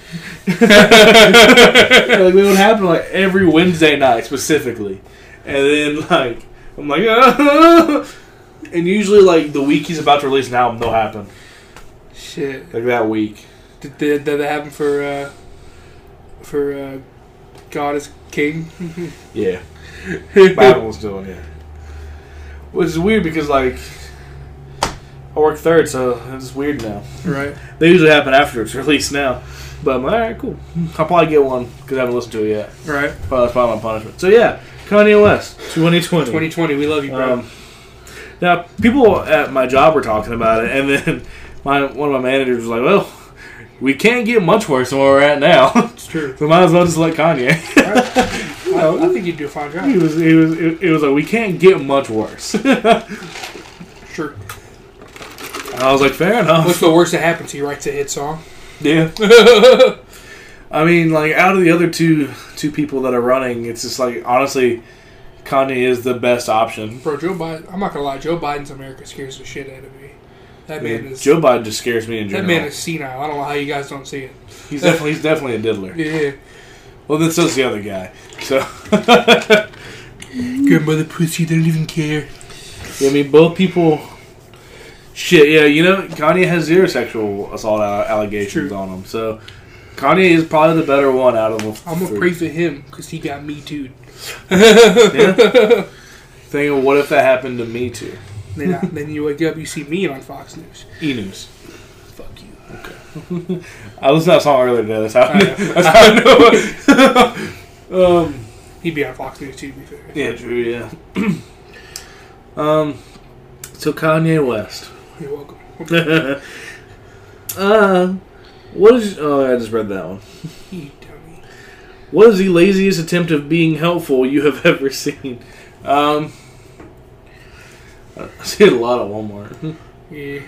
Like, they would happen like every Wednesday night specifically. And then like, I'm like, oh. And usually like the week he's about to release an album, they'll happen. Shit. Like that week. Did that happen for God is King? Yeah. Babylon's doing it. Which is weird because, like, I work third, so it's weird now. Right. They usually happen after it's released now. But I'm like, alright, cool. I'll probably get one because I haven't listened to it yet. Right. Probably, that's probably my punishment. So, yeah. Kanye West. 2020. 2020. We love you, bro. Now, people at my job were talking about it, and then... One of my managers was like, well, we can't get much worse than where we're at now. It's true. So might as well just let Kanye. Right. I think you'd do a fine job. It was like, we can't get much worse. Sure. And I was like, fair enough. What's the worst that happens? He writes a hit song. Yeah. I mean, like, out of the other two people that are running, it's just like, honestly, Kanye is the best option. Bro, Joe Biden, I'm not going to lie, Joe Biden's America scares the shit out of me. That man is... Joe Biden just scares me in general. That man is senile. I don't know how you guys don't see it. He's definitely a diddler. Yeah. Well, then so's the other guy. So... Grandmother pussy, they don't even care. Yeah, I mean, both people... Shit, yeah, you know, Kanye has zero sexual assault allegations on him, so... Kanye is probably the better one out of them. I'm going to pray for him, because he got Me Too'd. Yeah. Thinking, what if that happened to me too? Then you wake up, you see me on Fox News. E-News. Fuck you. Okay. I listened to that song earlier today. That's how I know. He'd be on Fox News too, to be fair. Yeah, true, yeah. So Kanye West. You're welcome. Okay. What is... Oh, I just read that one. You dummy. What is the laziest attempt of being helpful you have ever seen? I see a lot of Walmart. Yeah.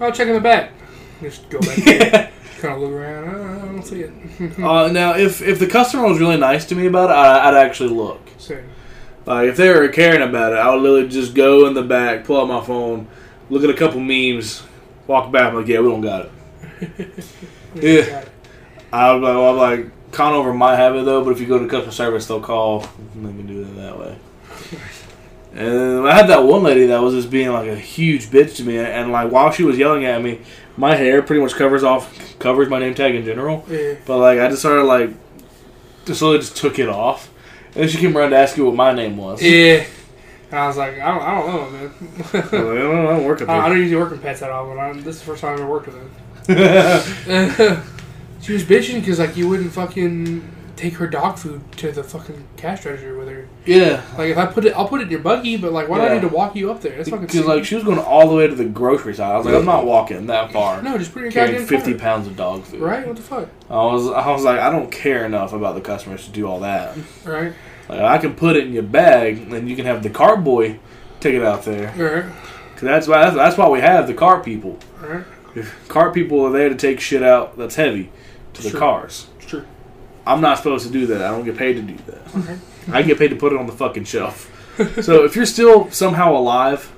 I'll check in the back. Just go back there. Kind of look around. I don't see it. Now, if the customer was really nice to me about it, I'd actually look. Same. Like, if they were caring about it, I would literally just go in the back, pull out my phone, look at a couple memes, walk back, I'm like, yeah, we don't got it. Yeah, I'm like Conover might have it though, but if you go to customer service, they'll call. They can do it that way. And I had that one lady that was just being like a huge bitch to me, and like while she was yelling at me, my hair pretty much covers my name tag in general. Yeah. But like I just started like just slowly just took it off, and then she came around to ask you what my name was. Yeah. And I was like, I don't know, man. I don't work with them. I don't usually work with pets at all, but this is the first time I ever worked with them. She was bitching because like you wouldn't fucking take her dog food to the fucking cash register with her. Yeah. Like if I put it, I'll put it in your buggy. But like, why do I need to walk you up there? That's fucking. Because like she was going all the way to the grocery side. I was like, I'm not walking that far. No, just put your carrying 50 pounds of dog food. Right? What the fuck? I was like, I don't care enough about the customers to do all that. Right. Like I can put it in your bag, and you can have the cart boy take it out there. Right. Because that's why we have the cart people. Right. Cart people are there to take shit out that's heavy to the cars. True. I'm not supposed to do that. I don't get paid to do that. Okay. I get paid to put it on the fucking shelf. So if you're still somehow alive,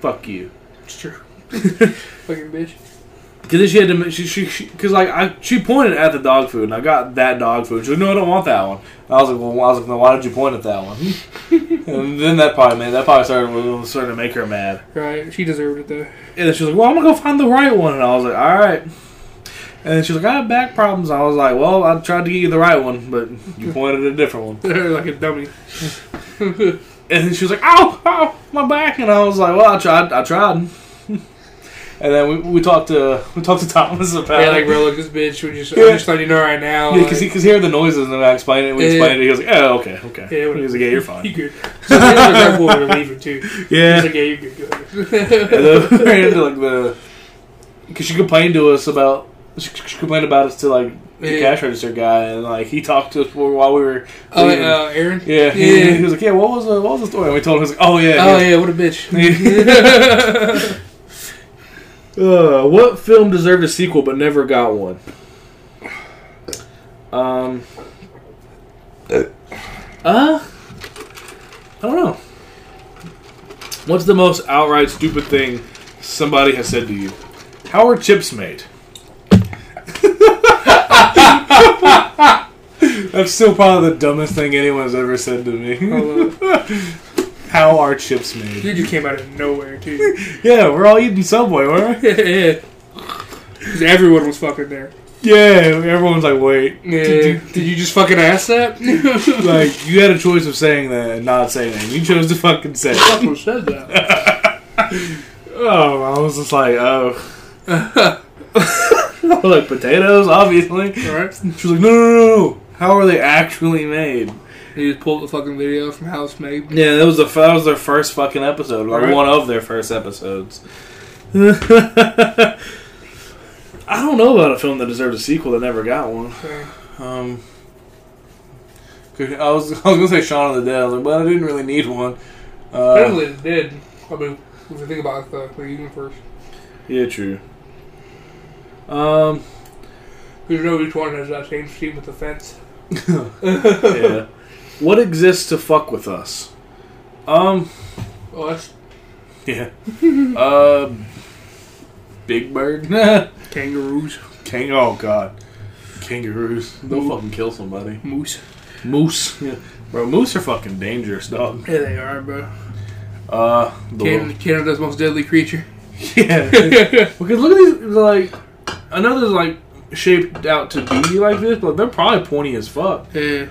fuck you. It's true. Fucking bitch. Because then she had to... She pointed at the dog food, and I got that dog food. She was like, no, I don't want that one. And I was like, well, why did you point at that one? And then that probably started to make her mad. Right. She deserved it, though. And then she was like, well, I'm going to go find the right one. And I was like, all right. And then she was like, I have back problems. And I was like, well, I tried to get you the right one, but you pointed at a different one. Like a dummy. And then she was like, ow, my back. And I was like, well, I tried. And then we talked to Thomas about it. Yeah, like, bro, look, this bitch, I'm just letting you know right now. Yeah, because like, he heard the noises, and then I explained it. We explained it. He was like, oh, okay. Yeah, he was like, yeah, you're fine. You're good. So the other boy would leave him, too. Yeah. He was like, yeah, you're good. And then ran into, like, the... Because she complained to us about... She complained about us to, like, the cash register guy, and, like, he talked to us while we were... Oh, Aaron? Yeah. He was like, yeah, what was the story? And we told him, he was like, oh, yeah, what a bitch. What film deserved a sequel but never got one? I don't know. What's the most outright stupid thing somebody has said to you? How are chips made? That's still probably the dumbest thing anyone's ever said to me. How are chips made? Dude, you came out of nowhere, too. Yeah, we're all eating Subway, weren't we? Yeah. Because everyone was fucking there. Yeah, everyone's like, wait. Yeah. Did you just fucking ask that? Like, you had a choice of saying that and not saying that. You chose to fucking say that. Someone said that. Oh, I was just like, oh. Like, potatoes, obviously. All right. She was like, no. How are they actually made? They just pulled the fucking video from House Made. Yeah, that was their first fucking episode. Like, right. One of their first episodes. I don't know about a film that deserved a sequel that never got one. Okay. I was going to say Shaun of the Dead. I was like, but I didn't really need one. Apparently it did. I mean, if you think about the universe. Yeah, true. Because you know each one has that same scene with the fence. Yeah. What exists to fuck with us? Us. Yeah. Big Bird. Kangaroos. Oh, God. Kangaroos. They'll fucking kill somebody. Moose. Moose. Yeah. Bro, moose are fucking dangerous, dog. Yeah, they are, bro. Canada's most deadly creature. Yeah. Because look at these, like, another's, like, shaped out to be like this, but they're probably pointy as fuck. Yeah.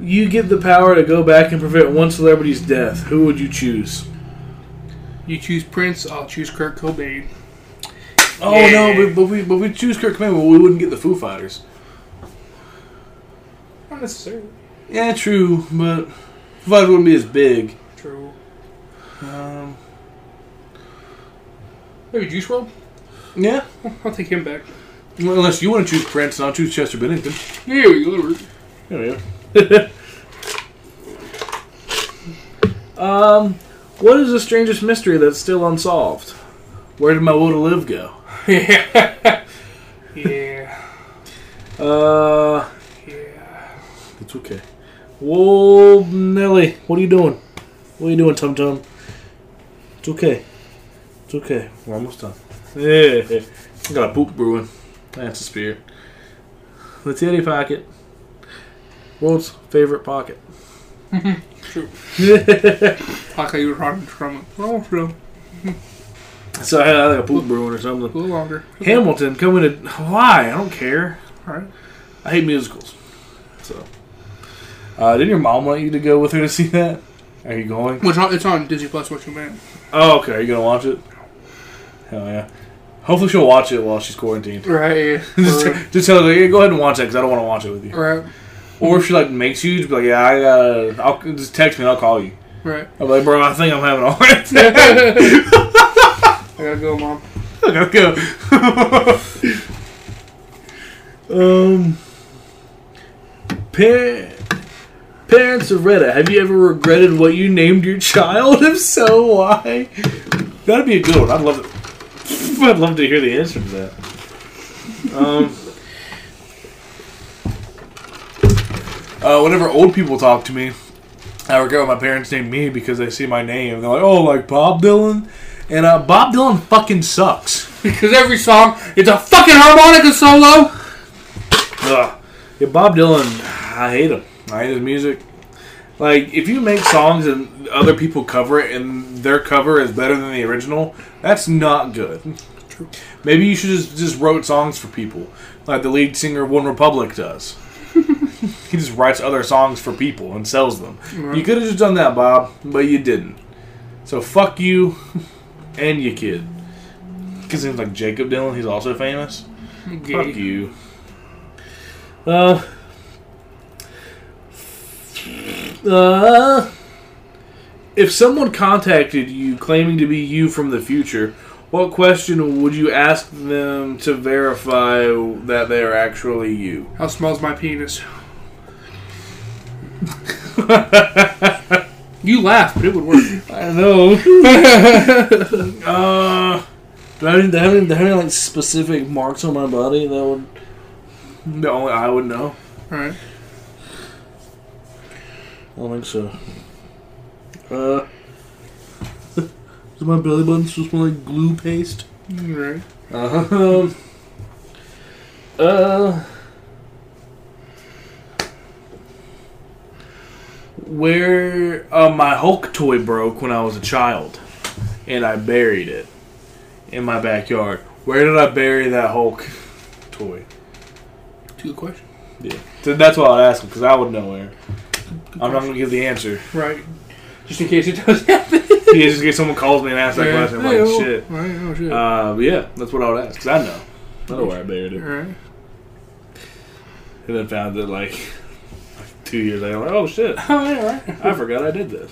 You get the power to go back and prevent one celebrity's death. Who would you choose? You choose Prince. I'll choose Kurt Cobain. Oh yeah. no, but we choose Kurt Cobain, but we wouldn't get the Foo Fighters. Not necessarily. Yeah, true, but Foo Fighters wouldn't be as big. True. Maybe Juice WRLD. Yeah, I'll take him back. Well, unless you want to choose Prince, and I'll choose Chester Bennington. Yeah, we go. There we go. What is the strangest mystery that's still unsolved? Where did my will to live go? Yeah. Yeah. Yeah. It's okay. Whoa, Nelly. What are you doing? What are you doing, Tum Tum? It's okay. It's okay. We're almost done. Yeah. Got a poop brewing. That's a spirit. The titty pocket. World's favorite pocket. True. Pocket you were from it. So I had like a poop brewing or something. A little longer. Hamilton coming to Hawaii. I don't care. All right. I hate musicals. So, didn't your mom want you to go with her to see that? Are you going? It's on Disney Plus. What you meant? Oh, okay. Are you gonna watch it? Hell yeah. Hopefully she'll watch it while she's quarantined. Right. Just tell her, yeah, go ahead and watch it because I don't want to watch it with you. Right. Or if she like makes you, just be like, yeah, I'll just text me and I'll call you. Right. I'll be like, bro, I think I'm having a heart attack. I gotta go, Mom. I gotta go. Parents of Reddit, have you ever regretted what you named your child? If so, why? That'd be a good one. I'd love to hear the answer to that. Whenever old people talk to me, I regret what my parents named me because they see my name and they're like, "Oh, like Bob Dylan," and Bob Dylan fucking sucks because every song it's a fucking harmonica solo. Ugh. Yeah, Bob Dylan, I hate him. I hate his music. Like, if you make songs and other people cover it and their cover is better than the original, that's not good. True. Maybe you should just wrote songs for people, like the lead singer of One Republic does. He just writes other songs for people and sells them. Right. You could have just done that, Bob, but you didn't. So fuck you and your kid. Because name's like Jacob Dylan, he's also famous. Okay. Fuck you. If someone contacted you claiming to be you from the future, what question would you ask them to verify that they are actually you? How smells my penis? You laugh, but it would work. I know. Do I have any like specific marks on my body that would? No, I would know. All right. I don't think so. Is my belly button supposed to smell like glue paste? Right. Where my Hulk toy broke when I was a child, and I buried it in my backyard. Where did I bury that Hulk toy? That's a good question. Yeah. So that's why I'd ask him, because I would know where. I'm not going to give the answer. Right. Just in case it does happen. Yeah, just in case someone calls me and asks that question. I'm like, oh, shit. Right, oh, shit. But yeah, that's what I would ask. Because I know where I buried it. Right. And then found it like 2 years later. I'm like, oh, shit. Oh, yeah, right. I forgot I did this.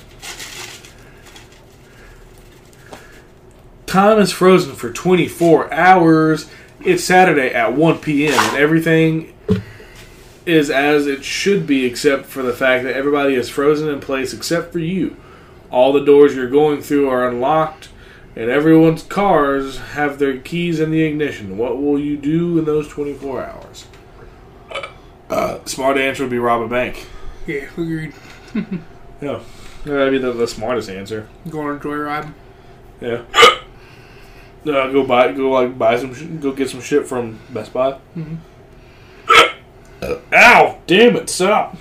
Time is frozen for 24 hours. It's Saturday at 1 p.m. and everything is as it should be, except for the fact that everybody is frozen in place except for you. All the doors you're going through are unlocked, and everyone's cars have their keys in the ignition. What will you do in those 24 hours? Smart answer would be rob a bank. Yeah, agreed. Yeah. That'd be the smartest answer. Go on a joyride. Yeah. Go get some shit from Best Buy. Mm-hmm. Ow! Damn it! Stop.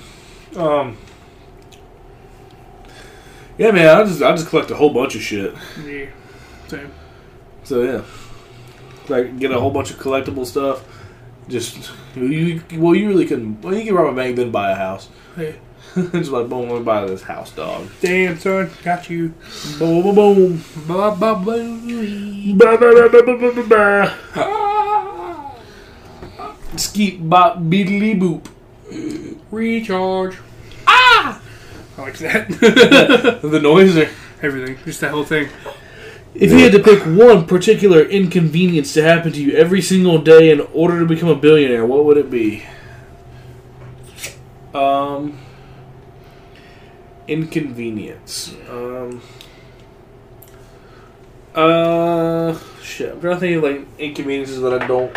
Yeah, man. I just collect a whole bunch of shit. Yeah. Same. So yeah, like get a whole bunch of collectible stuff. Just you really couldn't. Well, you can rob a bank then buy a house. Yeah. Just like boom, let me buy this house, dog. Damn, son, got you. Boom, boom, boom. Ba ba ba ba ba ba ba ba ba. Skeet bop beedly boop. Recharge. Ah! I like that. The noise or everything. Just that whole thing. If you had to pick one particular inconvenience to happen to you every single day in order to become a billionaire, what would it be? Inconvenience. Shit. I'm trying to think of like inconveniences that I don't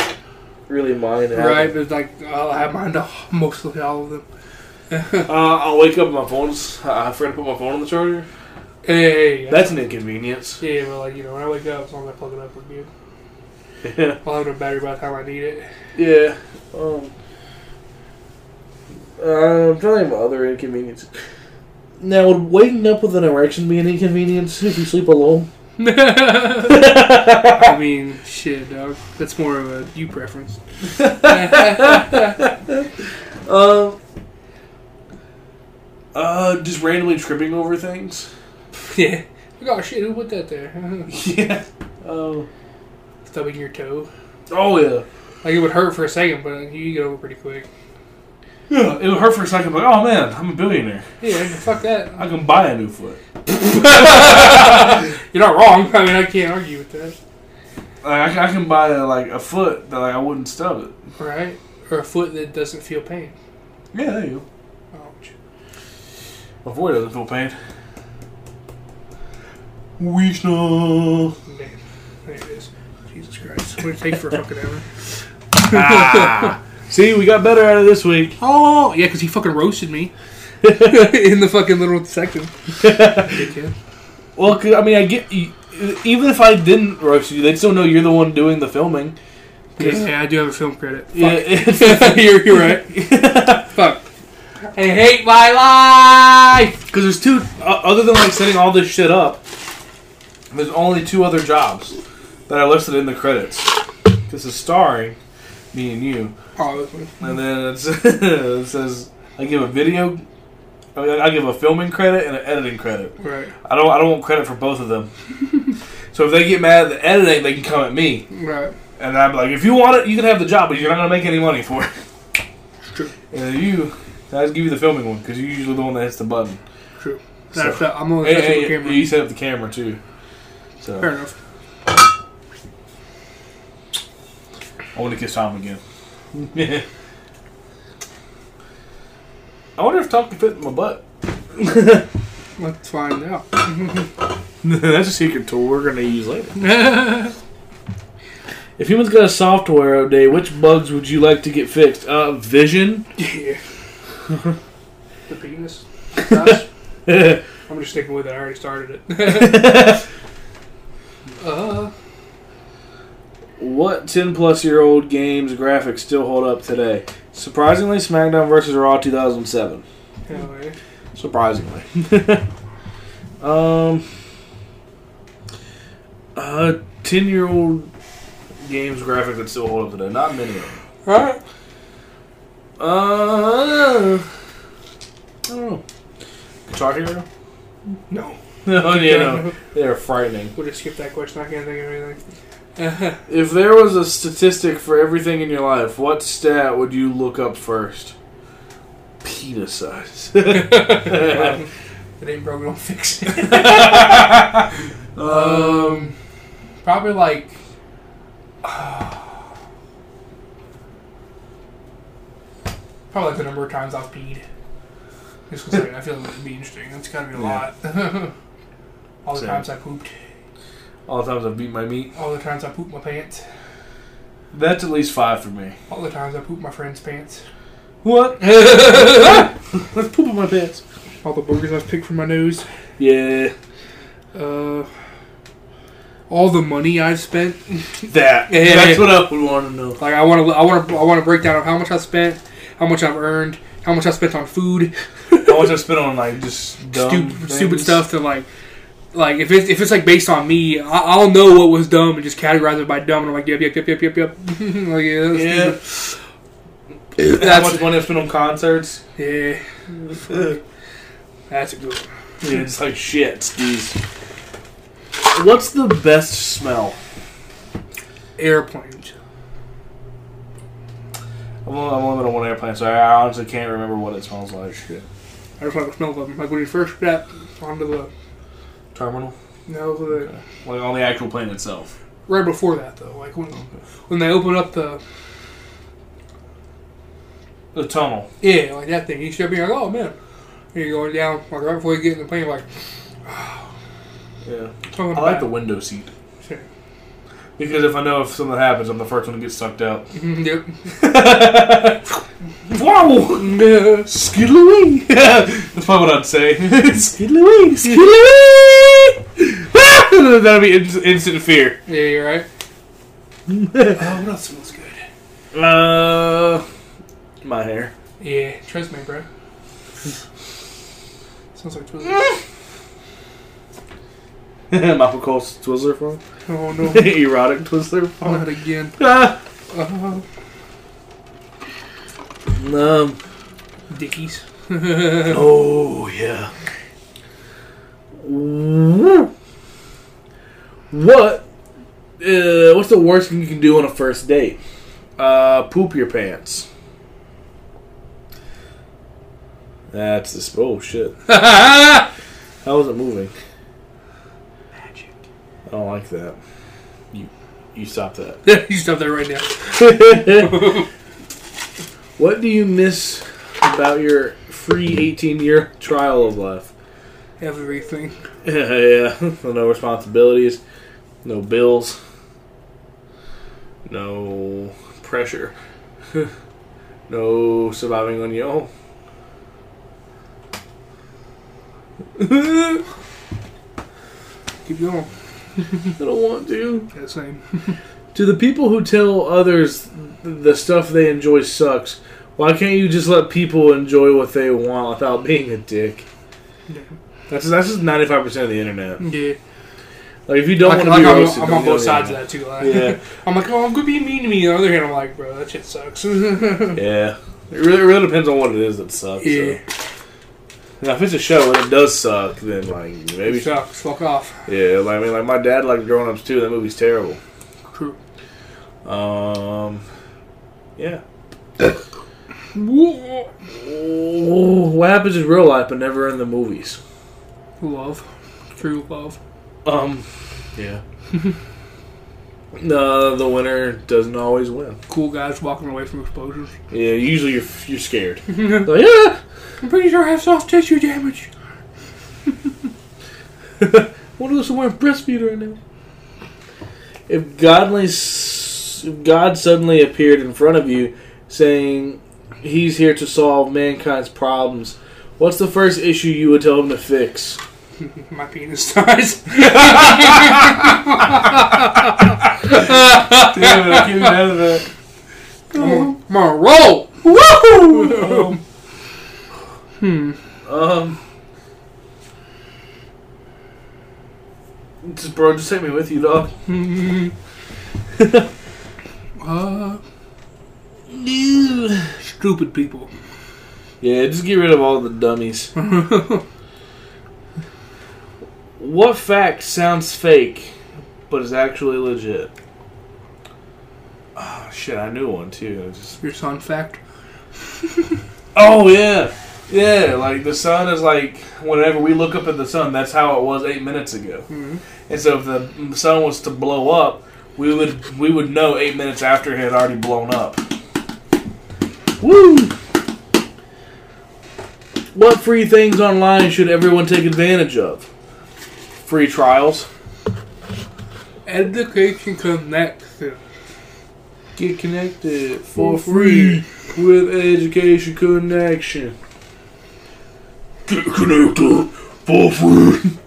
really mind. Right, but like I'll have mine to mostly all of them. I'll wake up and my phone's. I forgot to put my phone on the charger. Hey, that's an inconvenience. Yeah, but like when I wake up, as long as I plug it up, we're good. Yeah. I'll have no battery by the time I need it. Yeah. I'm trying to think of other inconveniences. Now, would waking up with an erection be an inconvenience if you sleep alone? I mean, shit, dog. That's more of a you preference. Just randomly tripping over things. Yeah. Oh shit! Who put that there? Yeah. Oh. Stubbing your toe. Oh yeah. Like it would hurt for a second, but you get over pretty quick. Yeah, it would hurt for a second, but oh man, I'm a billionaire. Yeah, fuck that. I can buy a new foot. You're not wrong. I mean, I can't argue with that. Like, I can buy a foot that I wouldn't stub it. Right, or a foot that doesn't feel pain. Yeah, there you go. Oh, my foot doesn't feel pain. We know. Man, there it is. Jesus Christ, what did it take for a fucking hour? Ah. See, we got better out of this week. Oh, yeah, because he fucking roasted me in the fucking little section. Well, cause, I mean, I get you, even if I didn't roast you, they'd still know you're the one doing the filming. Yeah, I do have a film credit. Fuck. Yeah, you're right. Fuck. I hate my life because there's two. Other than like setting all this shit up, there's only two other jobs that I listed in the credits. This is starring me and you. Obviously. And then it says I give a filming credit and an editing credit. Right. I don't want credit for both of them. So if they get mad at the editing, they can come at me. Right. And I'm like, if you want it, you can have the job, but you're not gonna make any money for it. True. And I just give you the filming one because you're usually the one that hits the button. True. So, I'm only set up the camera. You set up the camera too. So. Fair enough. I want to kiss Tom again. Yeah. I wonder if Tom can fit in my butt. Let's find out. That's a secret tool we're going to use later. If humans got a software update, which bugs would you like to get fixed? Vision? Yeah. The penis? I'm just sticking with it. I already started it. What 10-plus-year-old games graphics still hold up today? Surprisingly, SmackDown vs. Raw 2007. Hell yeah. Surprisingly. A 10-year-old games graphics that still hold up today. Not many of them. All right. I don't know. Guitar Hero? No. Oh, yeah, no. They're frightening. We'll just skip that question. I can't think of anything. If there was a statistic for everything in your life, what stat would you look up first? Penis size. It ain't broken, don't fix it. Probably like probably the number of times I've peed. Just 'cause I feel like it'd be interesting. That's gotta be a lot. All the times I pooped. All the times I beat my meat. All the times I poop my pants. That's at least 5 for me. All the times I poop my friend's pants. What? I've pooped in my pants. All the boogers I've picked from my nose. Yeah. All the money I've spent. That. Yeah. That's what I would want to know. Like I want to break down how much I spent, how much I've earned, how much I spent on food, how much I spent on like just dumb stupid stuff. To like if it's like based on me, I'll know what was dumb and just categorize it by dumb. And I'm like, yep. Like, yeah. That's how much money I spent on concerts. Yeah. That's a good one. Yeah, it's like shit. Jeez. What's the best smell? Airplanes. I'm only on one airplane, so I honestly can't remember what it smells like. Shit. I just like the smell of them. Like when you first step onto the terminal? No, okay. Like on the actual plane itself. Right before that, though. Like when they open up the tunnel. Yeah, like that thing. You should be like, oh man. And you're going down, like right before you get in the plane, you're like, oh. Yeah. I like the window seat. Sure. Because if I know if something happens, I'm the first one to get sucked out. Yep. Whoa! No. Skidlewee! That's probably what I'd say. Skidlewee! Skidlewee! That'd be instant fear. Yeah, you're right. What else smells good? My hair. Yeah, trust me, bro. Sounds like Twizzlers. Michael calls Twizzler for him. Oh no. Erotic Twizzler for him. Not again. Ah. Dickies. Oh yeah. What's the worst thing you can do on a first date? Poop your pants. That's the... Oh shit. How is it moving? I don't like that. You stop that. You stop that right now. What do you miss about your free 18-year trial of life? Everything. Yeah. No responsibilities. No bills. No pressure. No surviving on your own. Keep going. I don't want to. Yeah, same. To the people who tell others the stuff they enjoy sucks, why can't you just let people enjoy what they want without being a dick? Yeah. That's just 95% of the internet. Yeah. Like, if you don't want to be roasted... I'm on both sides of that, too. Like, yeah. I'm like, oh, I'm going to be mean to me. On the other hand, I'm like, bro, that shit sucks. Yeah. It really depends on what it is that sucks. Yeah. So. Now, if it's a show and it does suck, then, like, maybe... It sucks. Fuck off. Yeah, like, I mean, like, my dad liked Grown Ups, too. That movie's terrible. True. Yeah. What happens in real life but never in the movies? Love. True love. Yeah. The winner doesn't always win. Cool guys walking away from exposures. Yeah, usually you're scared. Like, yeah! I'm pretty sure I have soft tissue damage. One of us is wearing breastfeed right now. If God suddenly appeared in front of you, saying He's here to solve mankind's problems, what's the first issue you would tell Him to fix? My penis size. Damn it! I can't out of that. I'm on a roll. Woohoo! Bro, just take me with you, dog. Stupid people. Yeah, just get rid of all the dummies. What fact sounds fake, but is actually legit? Oh, shit, I knew one, too. Your son fact? Oh, yeah. Yeah, like the sun is like whenever we look up at the sun, that's how it was 8 minutes ago. Mm-hmm. And so if the sun was to blow up, we would know 8 minutes after it had already blown up. Woo! What free things online should everyone take advantage of? Free trials. Education connects. Get connected for free. with Education Connection. Get connected, boyfriend.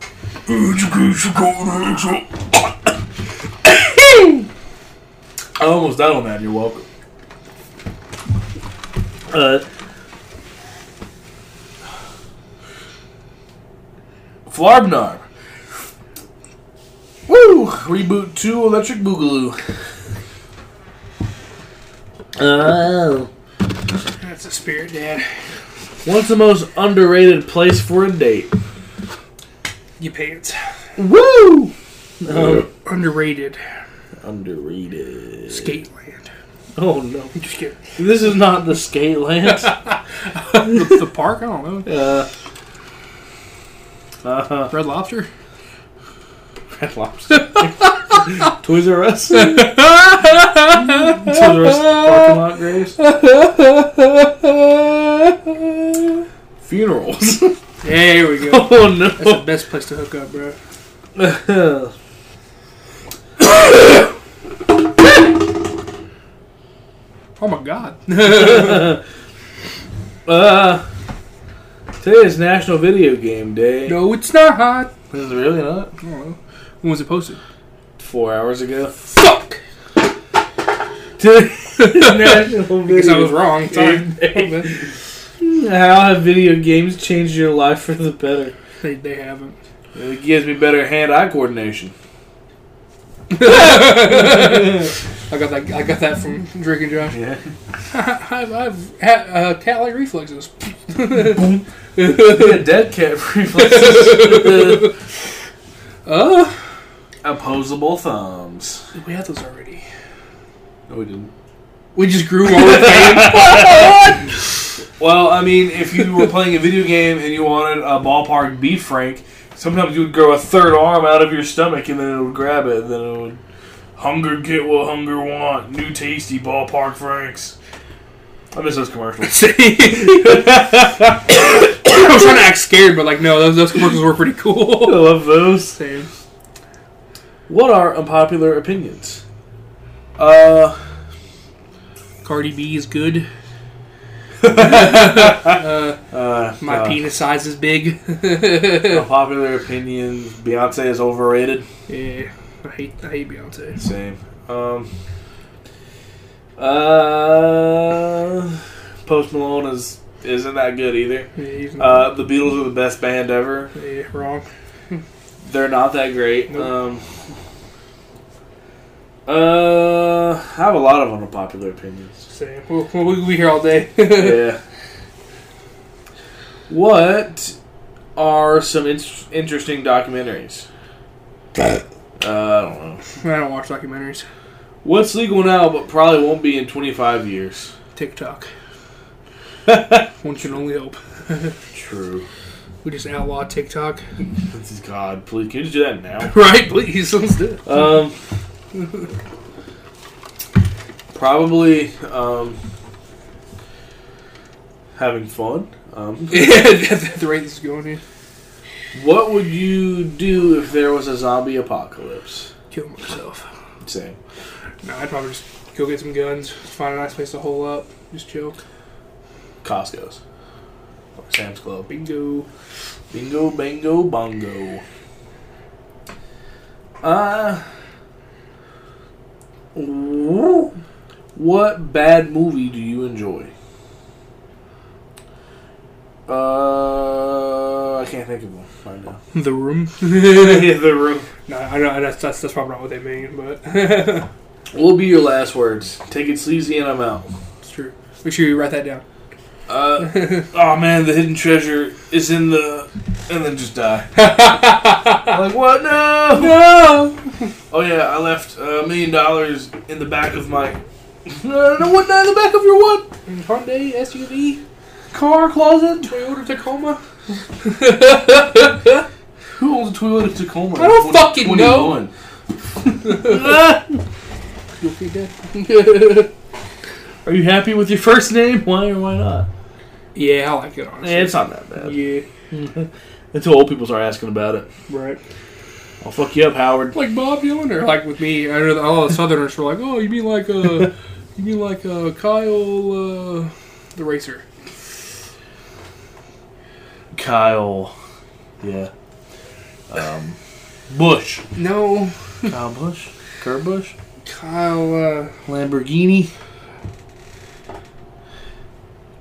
Education Connection. I almost died on that. You're welcome. Flarbnarb. Woo! Reboot 2 Electric Boogaloo. Oh. That's a spirit, Dad. What's the most underrated place for a date? Your pants. Woo! Underrated. Underrated. Skateland. Oh, no. Just kidding. This is not the Skateland. The park? I don't know. Red Lobster? Red Lobster. Toys R Us. Toys R Us parking lot graves. Funerals. There we go. Oh no. That's the best place to hook up, bro. Oh my god. Today is National Video Game Day. No, it's not. Is it really not? I don't know. When was it posted? 4 hours ago. Fuck! Today is National Video Game Day. I guess I was wrong. Sorry. How have video games changed your life for the better? They haven't. It gives me better hand-eye coordination. I got that from Drake and Josh. Yeah. I've had cat-like reflexes. Dead cat reflexes. Opposable thumbs. We had those already. No, we didn't. We just grew on the game. Well, I mean, if you were playing a video game and you wanted a ballpark beef frank, sometimes you would grow a third arm out of your stomach and then it would grab it and then it would... Hunger get what hunger want. New tasty ballpark franks. I miss those commercials. I was trying to act scared, but like, no, those commercials were pretty cool. I love those. Same. What are unpopular opinions? Cardi B is good. My penis size is big. Unpopular opinion: Beyonce is overrated. Yeah, I hate Beyonce. Same. Post Malone isn't that good either. Yeah, the Beatles are the best band ever. Yeah, wrong. They're not that great. Nope. I have a lot of unpopular opinions. Same. We'll be here all day. Yeah. What are some interesting documentaries? I don't know. I don't watch documentaries. What's legal now but probably won't be in 25 years? TikTok. One should only hope. True. We just outlaw TikTok. God, please. Can you just do that now? Right, please. Let's do it. Probably having fun. At the rate this is going in. What would you do if there was a zombie apocalypse? Kill myself. Same. No, I'd probably just go get some guns, find a nice place to hole up, just chill. Costco's. Or Sam's Club. Bingo. Bingo, bango, bongo. What bad movie do you enjoy? I can't think of one right now. The Room? Yeah, The Room. No, I know that's probably not what they mean, but... What will be your last words? Take it sleazy and I'm out. It's true. Make sure you write that down. Oh man, the hidden treasure is in the... And then just die. I'm like, what? No! No! Oh yeah, I left $1 million in the back of my... No, what? In the back of your what? Hyundai SUV? Car closet? Toyota Tacoma? Who owns a Toyota Tacoma? I don't fucking know. You'll be dead. Are you happy with your first name? Why or why not? Yeah, I like it, honestly. Yeah, it's not that bad. Yeah. Until old people start asking about it. Right. I'll fuck you up, Howard. Like Bob Dylan, or like with me, I know all the Southerners were like, oh, you mean like You mean like Kyle the Racer? Kyle, yeah. Bush. No. Kyle Busch? Kurt Busch? Kyle Lamborghini?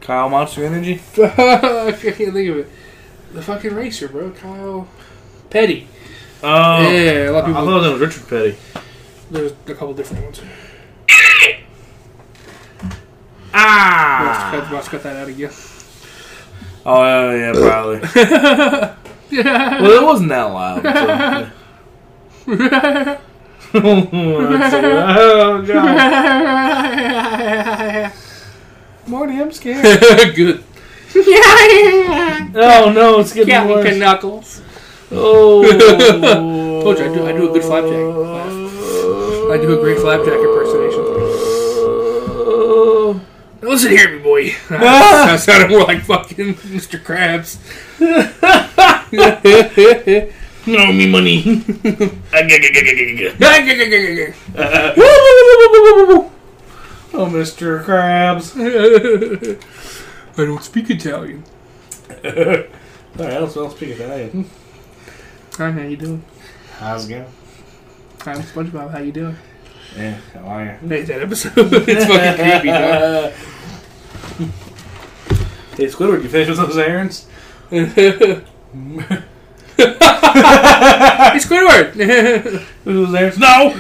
Kyle Monster Energy? I can't think of it. The fucking racer, bro. Kyle Petty. Oh. Yeah, a lot of people. I thought that was Richard Petty. There's a couple different ones. Ah! Let's cut that out again. Oh, yeah, probably. Yeah. Well, it wasn't that loud. So, yeah. Oh, God. Morty, I'm scared. Good. Oh, no, it's getting worse. Counting knuckles. Oh. Told you, I do a good flapjack. I do a great flapjack impersonation. Listen here, me boy. I sounded more like fucking Mr. Krabs. No, me money. Oh, Mr. Krabs. I don't speak Italian. Alright, I also don't speak Italian. Hi, how you doing? How's it going? Hi, I'm SpongeBob. How you doing? Yeah, how are you? I hate that episode. It's fucking creepy, dog. Hey, Squidward, you finished with those errands? Hey, Squidward! Those errands? No!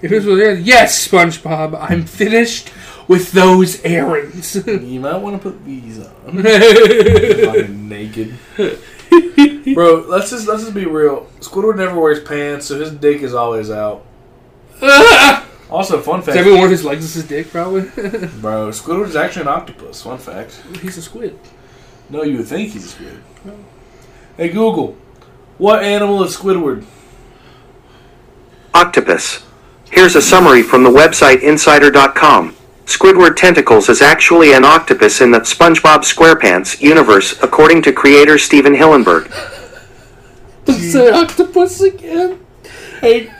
Those errands? Yes, SpongeBob, I'm finished with those errands. You might want to put these on. Fucking naked. Bro, let's just be real. Squidward never wears pants, so his dick is always out. Also, fun fact. Does everyone wear his legs as his dick, probably? Bro, Squidward's actually an octopus. Fun fact. He's a squid. No, you would think he's a squid. No. Hey, Google. What animal is Squidward? Octopus. Here's a summary from the website Insider.com. Squidward Tentacles is actually an octopus in the SpongeBob SquarePants universe, according to creator Steven Hillenburg. Is that octopus again? Hey.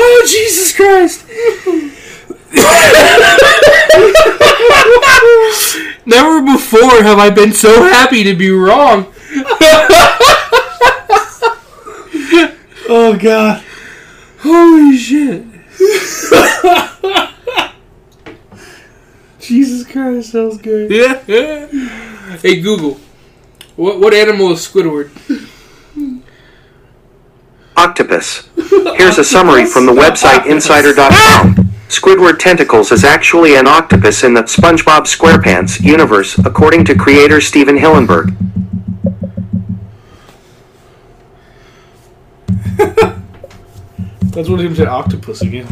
Oh, Jesus Christ! Never before have I been so happy to be wrong. Oh, God. Holy shit. Jesus Christ, that was good. Yeah. Hey, Google. What animal is Squidward? Octopus. Here's a summary from the website Insider.com. Squidward Tentacles is actually an octopus in the SpongeBob SquarePants universe, according to creator Steven Hillenburg. That's what he said, octopus again.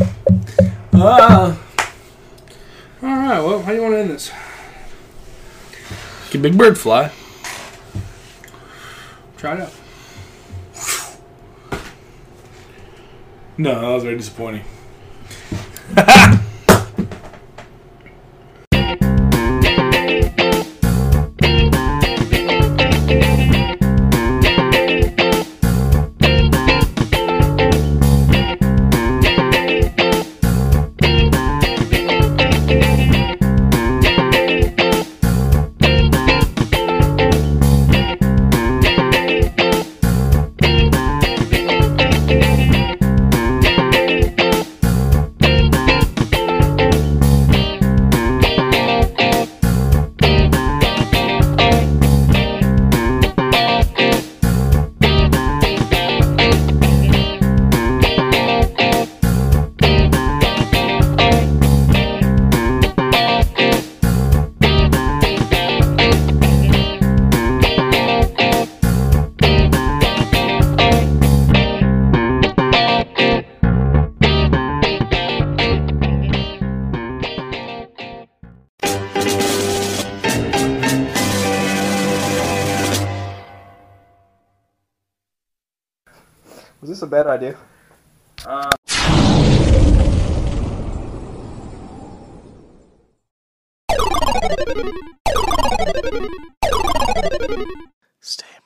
Alright, well, how do you want to end this? Can Big Bird fly? Try it out. No, that was very disappointing. Is this a bad idea? Stay.